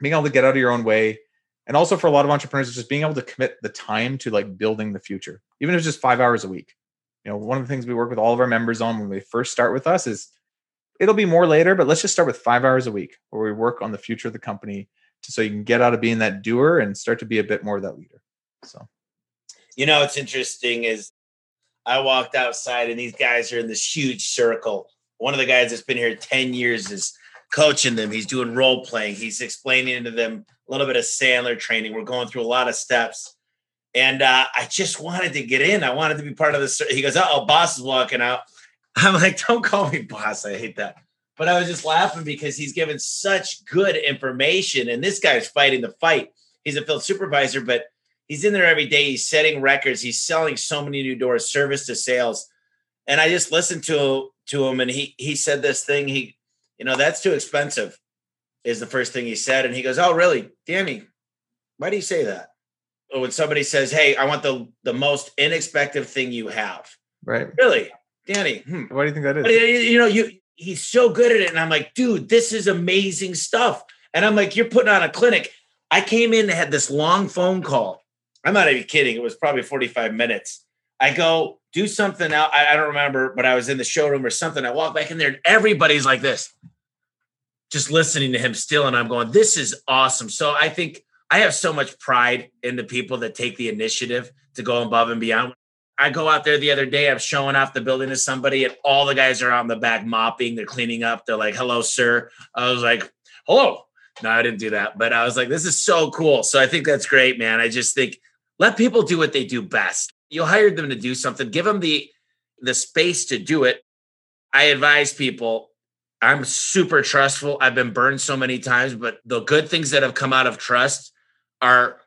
being able to get out of your own way. And also for a lot of entrepreneurs, it's just being able to commit the time to like building the future, even if it's just 5 hours a week. You know, one of the things we work with all of our members on when they first start with us is it'll be more later, but let's just start with 5 hours a week where we work on the future of the company. So you can get out of being that doer and start to be a bit more of that leader. So, you know, it's interesting is I walked outside and these guys are in this huge circle One of the guys that's been here 10 years is coaching them. He's doing role playing. He's explaining to them a little bit of Sandler training. We're going through a lot of steps. And I just wanted to get in. I wanted to be part of this. He goes, uh-oh, boss is walking out. I'm like, don't call me boss. I hate that. But I was just laughing because he's given such good information. And this guy's fighting the fight. He's a field supervisor, but he's in there every day. He's setting records. He's selling so many new doors, service to sales. And I just listened to him, and he said this thing. He, you know, that's too expensive is the first thing he said. And he goes, oh, really? Danny, why do you say that? When somebody says, hey, I want the most inexpensive thing you have. Right. Really? Danny, why do you think that is? You know, he's so good at it. And I'm like, dude, this is amazing stuff. And I'm like, you're putting on a clinic. I came in and had this long phone call. I'm not even kidding. It was probably 45 minutes. I go do something out. I don't remember, but I was in the showroom or something. I walk back in there and everybody's like this, just listening to him still. And I'm going, this is awesome. So I think I have so much pride in the people that take the initiative to go above and beyond. I go out there the other day, I'm showing off the building to somebody and all the guys are out in the back mopping, they're cleaning up. They're like, hello, sir. I was like, hello. No, I didn't do that. But I was like, this is so cool. So I think that's great, man. I just think let people do what they do best. You hired them to do something. Give them the space to do it. I advise people. I'm super trustful. I've been burned so many times, but the good things that have come out of trust are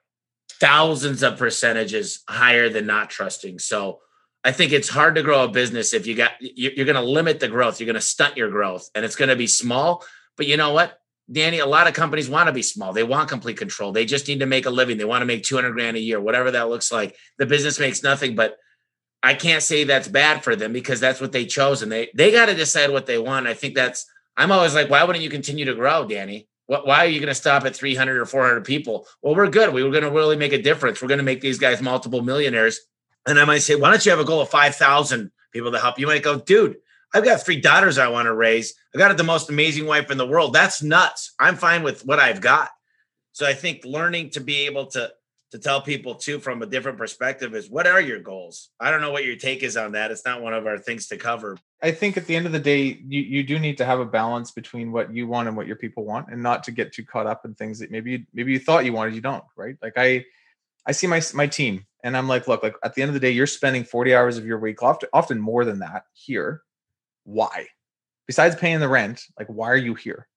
thousands of percentages higher than not trusting. So I think it's hard to grow a business if you're going to limit the growth. You're going to stunt your growth and it's going to be small. But you know what, Danny, a lot of companies want to be small. They want complete control. They just need to make a living. They want to make 200 grand a year, whatever that looks like. The business makes nothing, but I can't say that's bad for them because that's what they chose. And they got to decide what they want. I think I'm always like, why wouldn't you continue to grow, Danny? Why are you going to stop at 300 or 400 people? Well, we're good. We were going to really make a difference. We're going to make these guys multiple millionaires. And I might say, why don't you have a goal of 5,000 people to help? You might go, dude, I've got 3 daughters I want to raise. I've got the most amazing wife in the world. That's nuts. I'm fine with what I've got. So I think learning to be able to tell people too, from a different perspective is what are your goals? I don't know what your take is on that. It's not one of our things to cover. I think at the end of the day, you do need to have a balance between what you want and what your people want, and not to get too caught up in things that maybe you thought you wanted, you don't, right? Like I see my team and I'm like, look, like at the end of the day, you're spending 40 hours of your week, often more than that here. Why? Besides paying the rent, like why are you here?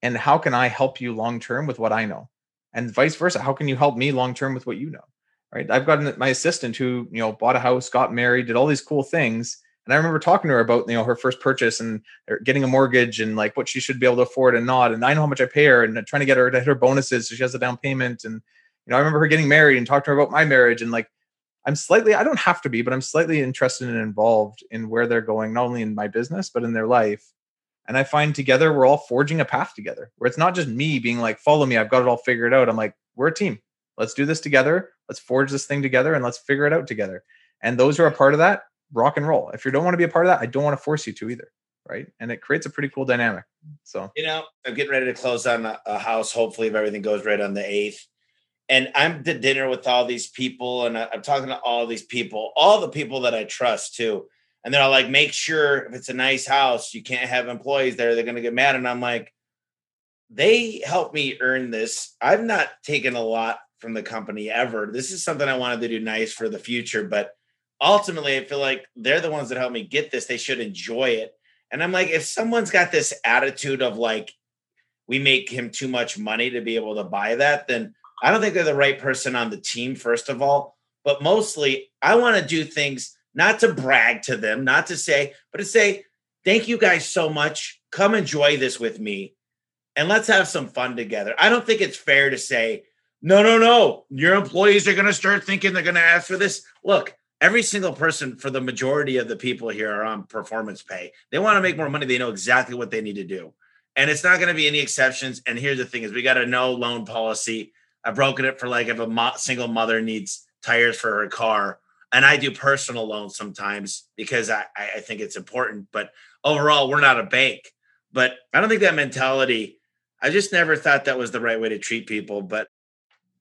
And how can I help you long-term with what I know? And vice versa, how can you help me long-term with what you know, right? I've got my assistant who, you know, bought a house, got married, did all these cool things. And I remember talking to her about, you know, her first purchase and getting a mortgage and like what she should be able to afford and not. And I know how much I pay her and trying to get her to hit her bonuses so she has a down payment. And, you know, I remember her getting married and talked to her about my marriage. And like, I don't have to be, but I'm slightly interested and involved in where they're going, not only in my business, but in their life. And I find together, we're all forging a path together where it's not just me being like, follow me, I've got it all figured out. I'm like, we're a team. Let's do this together. Let's forge this thing together and let's figure it out together. And those who are a part of that, rock and roll. If you don't want to be a part of that, I don't want to force you to either. Right. And it creates a pretty cool dynamic. So, you know, I'm getting ready to close on a house. Hopefully if everything goes right on the 8th. And I'm to dinner with all these people and I'm talking to all these people, all the people that I trust too. And they're all like, make sure if it's a nice house, you can't have employees there. They're going to get mad. And I'm like, they helped me earn this. I've not taken a lot from the company ever. This is something I wanted to do nice for the future. But ultimately, I feel like they're the ones that helped me get this. They should enjoy it. And I'm like, if someone's got this attitude of like, we make him too much money to be able to buy that, then I don't think they're the right person on the team, first of all. But mostly, I want to do things not to brag to them, not to say, but to say, thank you guys so much. Come enjoy this with me and let's have some fun together. I don't think it's fair to say, no, your employees are going to start thinking they're going to ask for this. Look, every single person for the majority of the people here are on performance pay. They want to make more money. They know exactly what they need to do. And it's not going to be any exceptions. And here's the thing is we got a no loan policy. I've broken it for like if a single mother needs tires for her car. And I do personal loans sometimes because I think it's important. But overall, we're not a bank. But I don't think that mentality, I just never thought that was the right way to treat people. But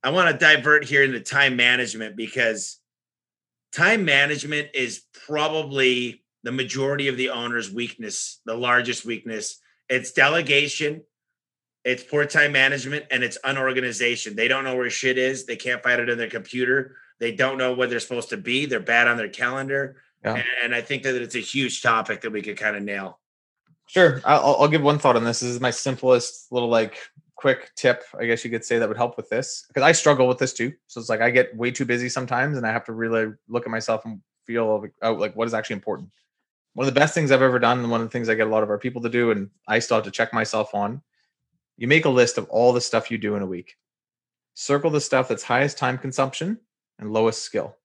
I want to divert here into time management because time management is probably the majority of the owner's weakness, the largest weakness. It's delegation, it's poor time management, and it's unorganization. They don't know where shit is. They can't find it in their computer. They don't know where they're supposed to be. They're bad on their calendar. Yeah. And I think that it's a huge topic that we could kind of nail. Sure. I'll give one thought on this. This is my simplest little quick tip, I guess you could say, that would help with this, because I struggle with this too. So it's like, I get way too busy sometimes and I have to really look at myself and feel like what is actually important. One of the best things I've ever done, and one of the things I get a lot of our people to do, and I still have to check myself on, you make a list of all the stuff you do in a week. Circle the stuff that's highest time consumption and lowest skill.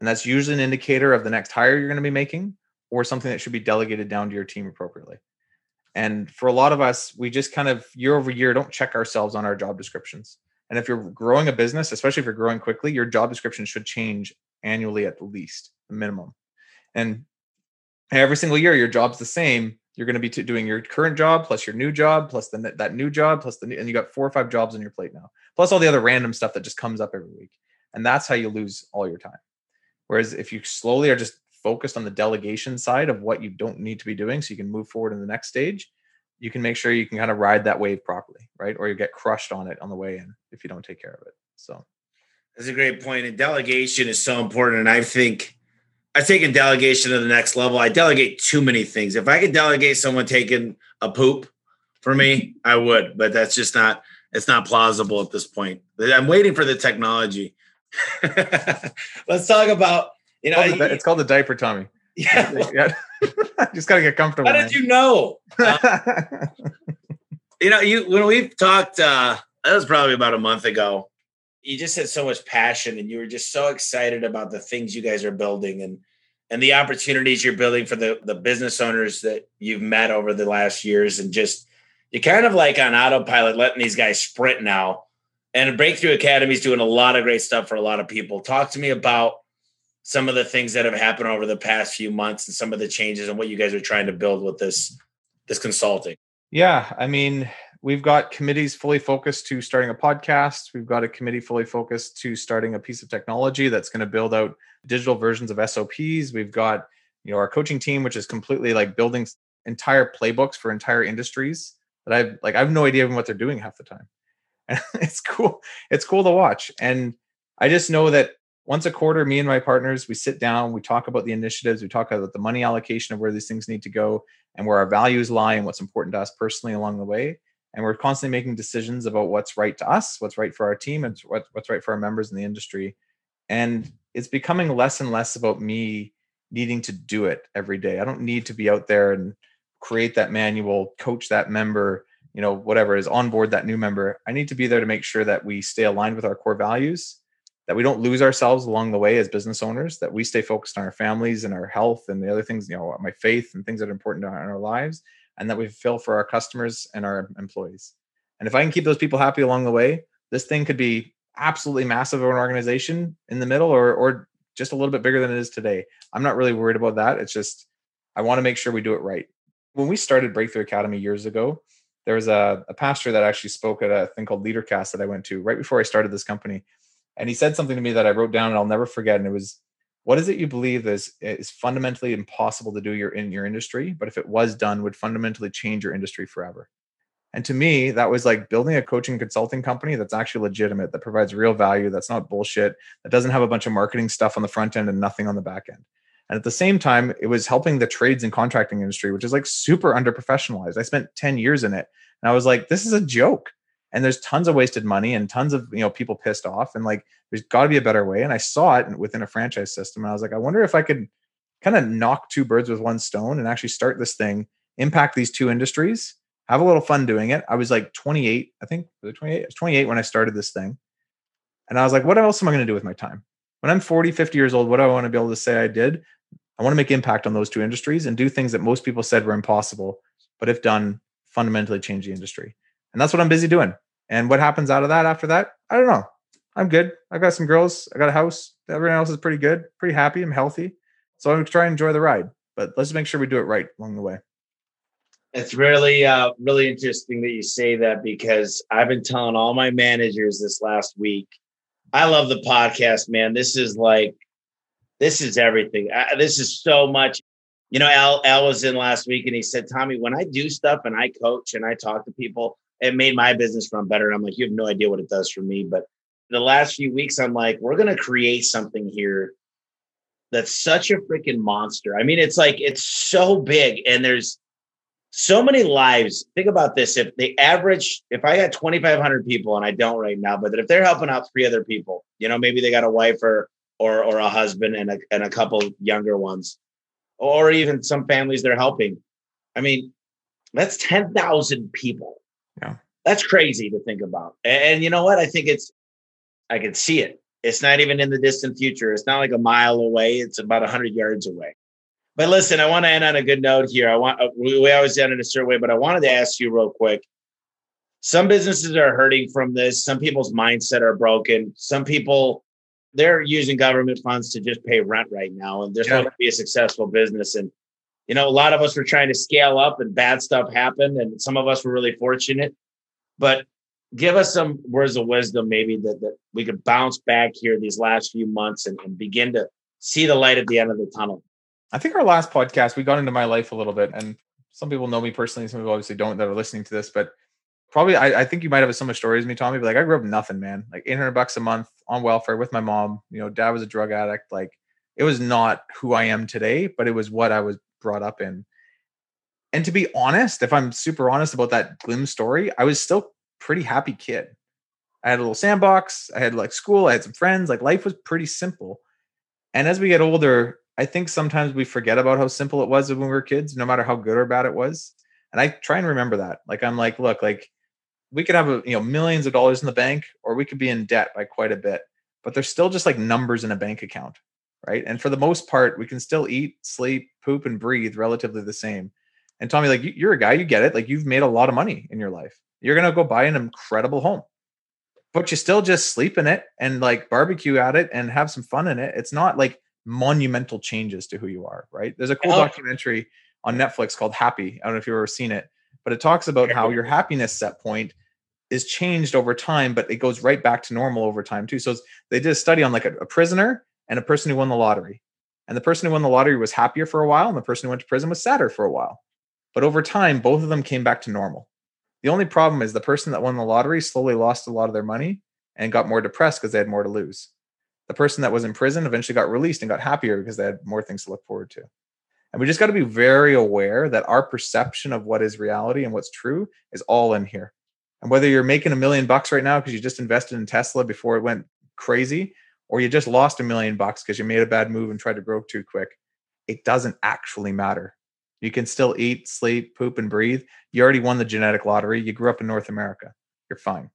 And that's usually an indicator of the next hire you're going to be making or something that should be delegated down to your team appropriately. And for a lot of us, we just kind of year over year don't check ourselves on our job descriptions. And if you're growing a business, especially if you're growing quickly, your job description should change annually at the least, the minimum. And every single year, your job's the same. You're going to be doing your current job, plus your new job, plus that new job, plus and you got 4 or 5 jobs on your plate now, plus all the other random stuff that just comes up every week. And that's how you lose all your time. Whereas if you slowly are just focused on the delegation side of what you don't need to be doing, so you can move forward in the next stage, you can make sure you can kind of ride that wave properly, right? Or you get crushed on it on the way in if you don't take care of it. So that's a great point. And delegation is so important. And I think I've taken delegation to the next level. I delegate too many things. If I could delegate someone taking a poop for me, I would, but that's just not, it's not plausible at this point. I'm waiting for the technology. Let's talk about, it's called the diaper tummy. Yeah. Just got to get comfortable. How did you know? When we've talked, that was probably about a month ago, you just had so much passion and you were just so excited about the things you guys are building and the opportunities you're building for the business owners that you've met over the last years. And just, you're kind of like on autopilot, letting these guys sprint now. And Breakthrough Academy is doing a lot of great stuff for a lot of people. Talk to me about some of the things that have happened over the past few months and some of the changes and what you guys are trying to build with this consulting. Yeah. I mean, we've got committees fully focused to starting a podcast. We've got a committee fully focused to starting a piece of technology that's going to build out digital versions of SOPs. We've got, our coaching team, which is completely building entire playbooks for entire industries that I have no idea even what they're doing half the time. And it's cool. It's cool to watch. And I just know that once a quarter, me and my partners, we sit down, we talk about the initiatives, we talk about the money allocation of where these things need to go and where our values lie and what's important to us personally along the way. And we're constantly making decisions about what's right to us, what's right for our team, and what's right for our members in the industry. And it's becoming less and less about me needing to do it every day. I don't need to be out there and create that manual, coach that member, whatever is on board that new member. I need to be there to make sure that we stay aligned with our core values, that we don't lose ourselves along the way as business owners, that we stay focused on our families and our health and the other things, my faith and things that are important in our lives, and that we fulfill for our customers and our employees. And if I can keep those people happy along the way, this thing could be absolutely massive of an organization in the middle or just a little bit bigger than it is today. I'm not really worried about that. It's just, I want to make sure we do it right. When we started Breakthrough Academy years ago, there was a pastor that actually spoke at a thing called LeaderCast that I went to right before I started this company. And he said something to me that I wrote down and I'll never forget. And it was, what is it you believe is fundamentally impossible to do in your industry, but if it was done, would fundamentally change your industry forever? And to me, that was like building a coaching consulting company that's actually legitimate, that provides real value, that's not bullshit, that doesn't have a bunch of marketing stuff on the front end and nothing on the back end. And at the same time, it was helping the trades and contracting industry, which is super underprofessionalized. I spent 10 years in it and I was like, this is a joke. And there's tons of wasted money and tons of people pissed off, and there's got to be a better way. And I saw it within a franchise system, and I was like, I wonder if I could kind of knock two birds with one stone and actually start this thing, impact these two industries, have a little fun doing it. I was 28, I think. Was it 28? I was 28 when I started this thing, and I was like, what else am I going to do with my time? When I'm 40, 50 years old, what do I want to be able to say I did? I want to make impact on those two industries and do things that most people said were impossible, but if done, fundamentally change the industry. And that's what I'm busy doing. And what happens out of that after that? I don't know. I'm good. I've got some girls. I got a house. Everyone else is pretty good, pretty happy. I'm healthy. So I'm trying to enjoy the ride, but let's make sure we do it right along the way. It's really, really interesting that you say that, because I've been telling all my managers this last week, I love the podcast, man. This is everything. This is so much. You know, Al was in last week and he said, Tommy, when I do stuff and I coach and I talk to people, it made my business run better. And I'm like, you have no idea what it does for me. But the last few weeks, I'm like, we're going to create something here that's such a freaking monster. I mean, it's like, it's so big and there's so many lives. Think about this. If the average, if I got 2,500 people, and I don't right now, but if they're helping out 3 other people, you know, maybe they got a wife or a husband and a couple younger ones, or even some families they're helping. I mean, that's 10,000 people. Yeah. That's crazy to think about. And you know what? I think I can see it. It's not even in the distant future. It's not like a mile away. It's about 100 yards away. But listen, I want to end on a good note here. We always end in a certain way, but I wanted to ask you real quick. Some businesses are hurting from this. Some people's mindset are broken. Some people, they're using government funds to just pay rent right now, and there's not going to be a successful business. And, you know, a lot of us were trying to scale up and bad stuff happened, and some of us were really fortunate. But give us some words of wisdom, maybe, that we could bounce back here these last few months and begin to see the light at the end of the tunnel. I think our last podcast, we got into my life a little bit, and some people know me personally, some people obviously don't that are listening to this, but probably I think you might have a similar story as me, Tommy, but like I grew up nothing, man, like $800 a month on welfare with my mom, you know, dad was a drug addict. Like it was not who I am today, but it was what I was brought up in. And to be honest, if I'm super honest about that glim story, I was still a pretty happy kid. I had a little sandbox. I had like school. I had some friends, like life was pretty simple. And as we get older, I think sometimes we forget about how simple it was when we were kids, no matter how good or bad it was. And I try and remember that. Like, I'm like, look, like we could have, millions of dollars in the bank, or we could be in debt by quite a bit, but they're still just like numbers in a bank account. Right. And for the most part, we can still eat, sleep, poop, and breathe relatively the same. And Tommy, like you're a guy, you get it. Like you've made a lot of money in your life. You're going to go buy an incredible home, but you still just sleep in it and like barbecue at it and have some fun in it. It's not like monumental changes to who you are, right? There's a cool documentary on Netflix called Happy. I don't know if you've ever seen it, but it talks about how your happiness set point is changed over time, but it goes right back to normal over time too. So they did a study on like a prisoner and a person who won the lottery. And the person who won the lottery was happier for a while, and the person who went to prison was sadder for a while. But over time, both of them came back to normal. The only problem is the person that won the lottery slowly lost a lot of their money and got more depressed because they had more to lose. The person that was in prison eventually got released and got happier because they had more things to look forward to. And we just got to be very aware that our perception of what is reality and what's true is all in here. And whether you're making $1 million right now because you just invested in Tesla before it went crazy, or you just lost $1 million because you made a bad move and tried to grow too quick, it doesn't actually matter. You can still eat, sleep, poop, and breathe. You already won the genetic lottery. You grew up in North America. You're fine.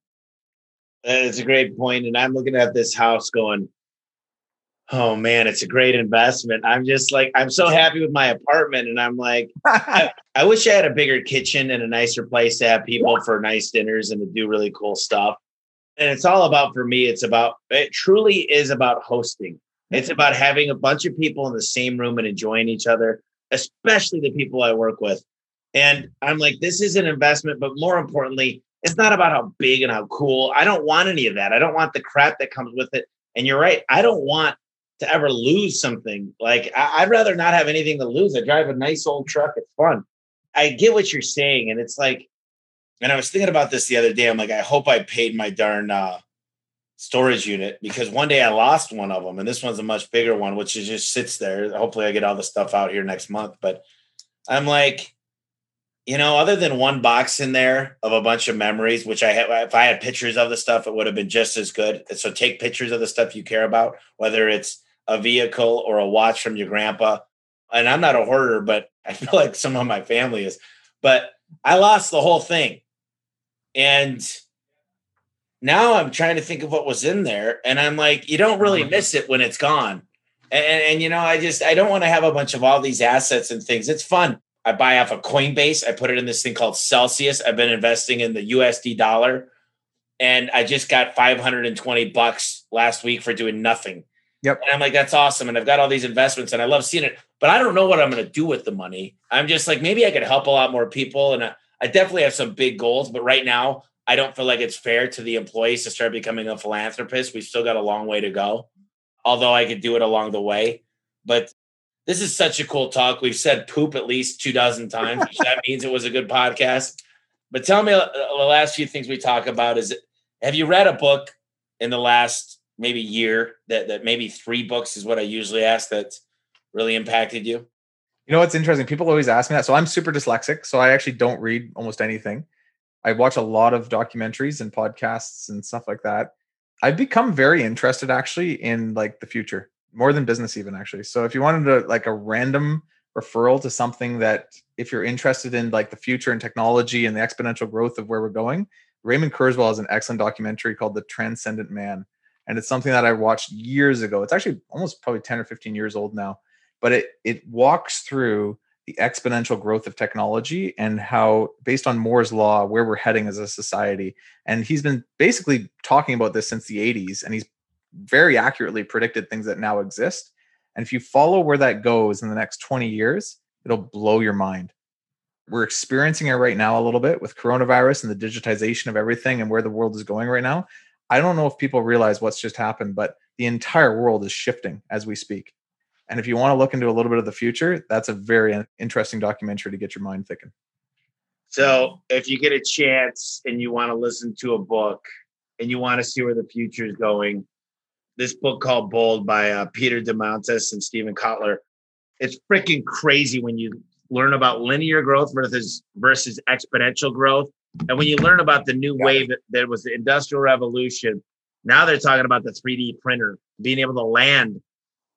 That's a great point. And I'm looking at this house going, oh man, it's a great investment. I'm just like, I'm so happy with my apartment. And I'm like, I wish I had a bigger kitchen and a nicer place to have people for nice dinners and to do really cool stuff. And it's all about, for me, it truly is about hosting. It's about having a bunch of people in the same room and enjoying each other, especially the people I work with. And I'm like, this is an investment, but more importantly, it's not about how big and how cool. I don't want any of that. I don't want the crap that comes with it. And you're right. I don't want to ever lose something. Like I'd rather not have anything to lose. I drive a nice old truck. It's fun. I get what you're saying. And it's like, and I was thinking about this the other day. I'm like, I hope I paid my darn storage unit, because one day I lost one of them. And this one's a much bigger one, which is just sits there. Hopefully I get all the stuff out here next month. But I'm like, other than one box in there of a bunch of memories, which I had, if I had pictures of the stuff, it would have been just as good. So take pictures of the stuff you care about, whether it's a vehicle or a watch from your grandpa. And I'm not a hoarder, but I feel like some of my family is. But I lost the whole thing. And now I'm trying to think of what was in there. And I'm like, you don't really miss it when it's gone. And I don't want to have a bunch of all these assets and things. It's fun. I buy off of Coinbase. I put it in this thing called Celsius. I've been investing in the USD dollar. And I just got $520 last week for doing nothing. Yep. And I'm like, that's awesome. And I've got all these investments and I love seeing it, but I don't know what I'm going to do with the money. I'm just like, maybe I could help a lot more people. And I definitely have some big goals, but right now I don't feel like it's fair to the employees to start becoming a philanthropist. We've still got a long way to go, although I could do it along the way. But This is such a cool talk. We've said poop at least 24 times, which that means it was a good podcast. But tell me the last few things we talk about is, have you read a book in the last maybe year that maybe 3 books is what I usually ask, that's really impacted you? You know, it's interesting. People always ask me that. So I'm super dyslexic. So I actually don't read almost anything. I watch a lot of documentaries and podcasts and stuff like that. I've become very interested actually in like the future, more than business even actually. So if you wanted to like a random referral to something that if you're interested in like the future and technology and the exponential growth of where we're going, Raymond Kurzweil has an excellent documentary called The Transcendent Man. And it's something that I watched years ago. It's actually almost probably 10 or 15 years old now, but it walks through the exponential growth of technology and how, based on Moore's Law, where we're heading as a society. And he's been basically talking about this since the 80s, and he's very accurately predicted things that now exist. And if you follow where that goes in the next 20 years, it'll blow your mind. We're experiencing it right now a little bit with coronavirus and the digitization of everything and where the world is going right now. I don't know if people realize what's just happened, but the entire world is shifting as we speak. And if you want to look into a little bit of the future, that's a very interesting documentary to get your mind thinking. So if you get a chance and you want to listen to a book and you want to see where the future is going, this book called Bold by Peter Diamandis and Stephen Kotler, it's freaking crazy when you learn about linear growth versus exponential growth. And when you learn about the new wave that was the Industrial Revolution, now they're talking about the 3D printer being able to land.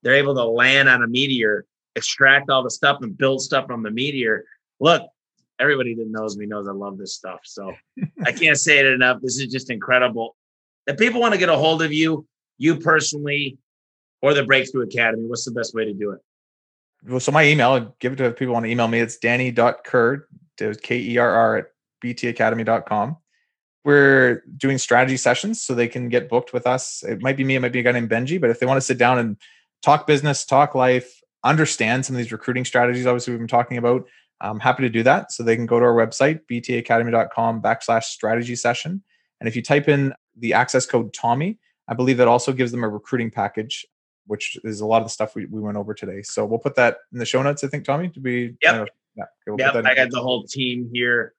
They're able to land on a meteor, extract all the stuff and build stuff from the meteor. Look, everybody that knows me knows I love this stuff. So I can't say it enough. This is just incredible. If people want to get a hold of you, you personally, or the Breakthrough Academy, what's the best way to do it? Well, so my email, I'll give it to if people want to email me. It's danny.kerr, Kerr at btacademy.com. We're doing strategy sessions so they can get booked with us. It might be me, it might be a guy named Benji, but if they want to sit down and talk business, talk life, understand some of these recruiting strategies, obviously, we've been talking about, I'm happy to do that. So they can go to our website, btacademy.com/strategy session. And if you type in the access code Tommy, I believe that also gives them a recruiting package, which is a lot of the stuff we went over today. So we'll put that in the show notes, I think, Tommy. I got the whole team here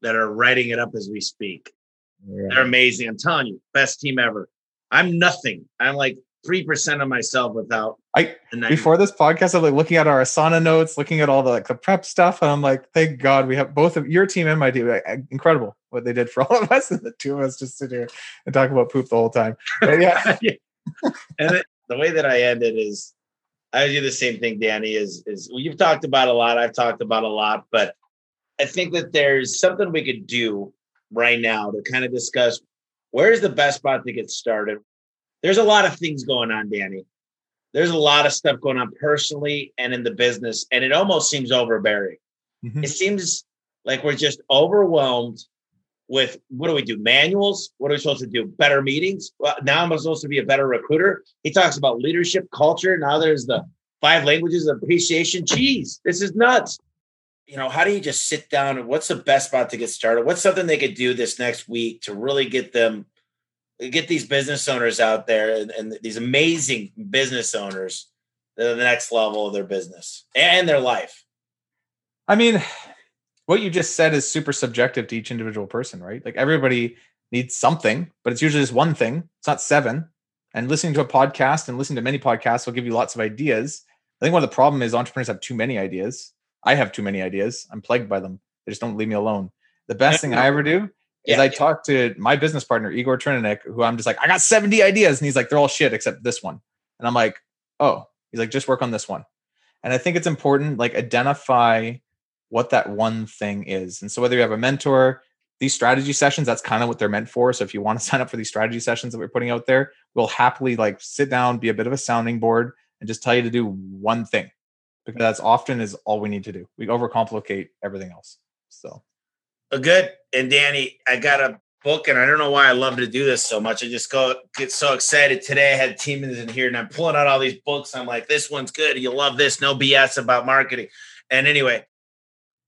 that are writing it up as we speak. Yeah. They're amazing. I'm telling you, best team ever. I'm nothing. I'm like 3% of myself without. Before this podcast, I'm like looking at our Asana notes, looking at all the like the prep stuff, and I'm like, thank God we have both of your team and my team. Like, incredible what they did for all of us, and the two of us just sit here and talk about poop the whole time. But yeah, and the way that I end it is, I do the same thing. Danny is well, you've talked about a lot. I've talked about a lot, but I think that there's something we could do right now to kind of discuss where's the best spot to get started. There's a lot of things going on, Danny. There's a lot of stuff going on personally and in the business, and it almost seems overbearing. Mm-hmm. It seems like we're just overwhelmed with, what do we do? Manuals? What are we supposed to do? Better meetings? Well, now I'm supposed to be a better recruiter. He talks about leadership, culture. Now there's the 5 languages of appreciation. Jeez, this is nuts. You know, how do you just sit down and what's the best spot to get started? What's something they could do this next week to really get these business owners out there and these amazing business owners to the next level of their business and their life? I mean, what you just said is super subjective to each individual person, right? Like everybody needs something, but it's usually just one thing. It's not 7. And listening to a podcast and listening to many podcasts will give you lots of ideas. I think one of the problem is entrepreneurs have too many ideas. I have too many ideas. I'm plagued by them. They just don't leave me alone. The best thing I ever do is I talk to my business partner, Igor Trininek, who I'm just like, I got 70 ideas. And he's like, they're all shit except this one. And I'm like, oh, he's like, just work on this one. And I think it's important, like identify what that one thing is. And so whether you have a mentor, these strategy sessions, that's kind of what they're meant for. So if you want to sign up for these strategy sessions that we're putting out there, we'll happily like sit down, be a bit of a sounding board and just tell you to do one thing, because that's often is all we need to do. We overcomplicate everything else. So. Good. And Danny, I got a book, and I don't know why I love to do this so much. I just get so excited. Today I had teammates in here, and I'm pulling out all these books. I'm like, this one's good. You'll love this. No BS about marketing. And anyway,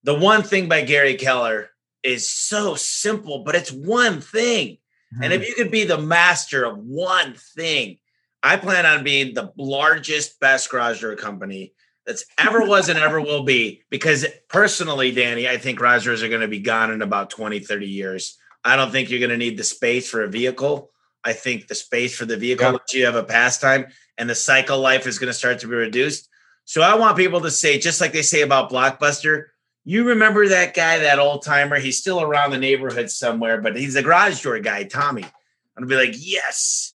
The One Thing by Gary Keller is so simple, but it's one thing. Mm-hmm. And if you could be the master of one thing, I plan on being the largest, best garage door company that's ever was and ever will be. Because personally, Danny, I think risers are going to be gone in about 20, 30 years. I don't think you're going to need the space for a vehicle. I think the space for the vehicle that you have a pastime, and the cycle life is going to start to be reduced. So I want people to say, just like they say about Blockbuster, you remember that guy, that old timer, he's still around the neighborhood somewhere, but he's the garage door guy, Tommy. I'm going to be like, yes,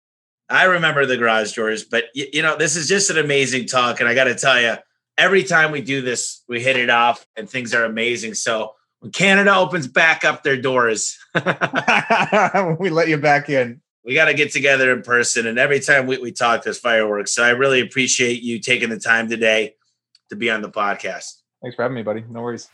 I remember the garage doors. But you know, this is just an amazing talk. And I got to tell you, every time we do this, we hit it off and things are amazing. So when Canada opens back up their doors, when we let you back in, we got to get together in person. And every time we talk, there's fireworks. So I really appreciate you taking the time today to be on the podcast. Thanks for having me, buddy. No worries.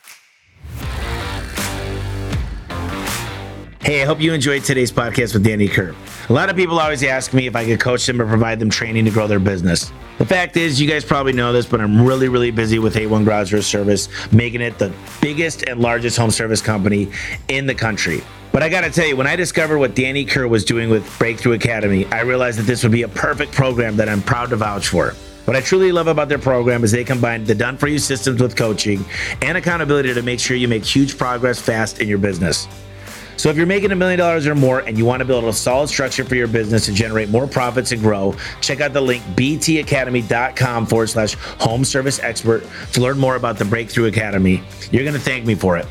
Hey, I hope you enjoyed today's podcast with Danny Kerr. A lot of people always ask me if I could coach them or provide them training to grow their business. The fact is, you guys probably know this, but I'm really, really busy with A1 Garage Doors Service, making it the biggest and largest home service company in the country. But I got to tell you, when I discovered what Danny Kerr was doing with Breakthrough Academy, I realized that this would be a perfect program that I'm proud to vouch for. What I truly love about their program is they combine the done-for-you systems with coaching and accountability to make sure you make huge progress fast in your business. So if you're making $1 million or more and you want to build a solid structure for your business to generate more profits and grow, check out the link btacademy.com/home-service-expert to learn more about the Breakthrough Academy. You're going to thank me for it.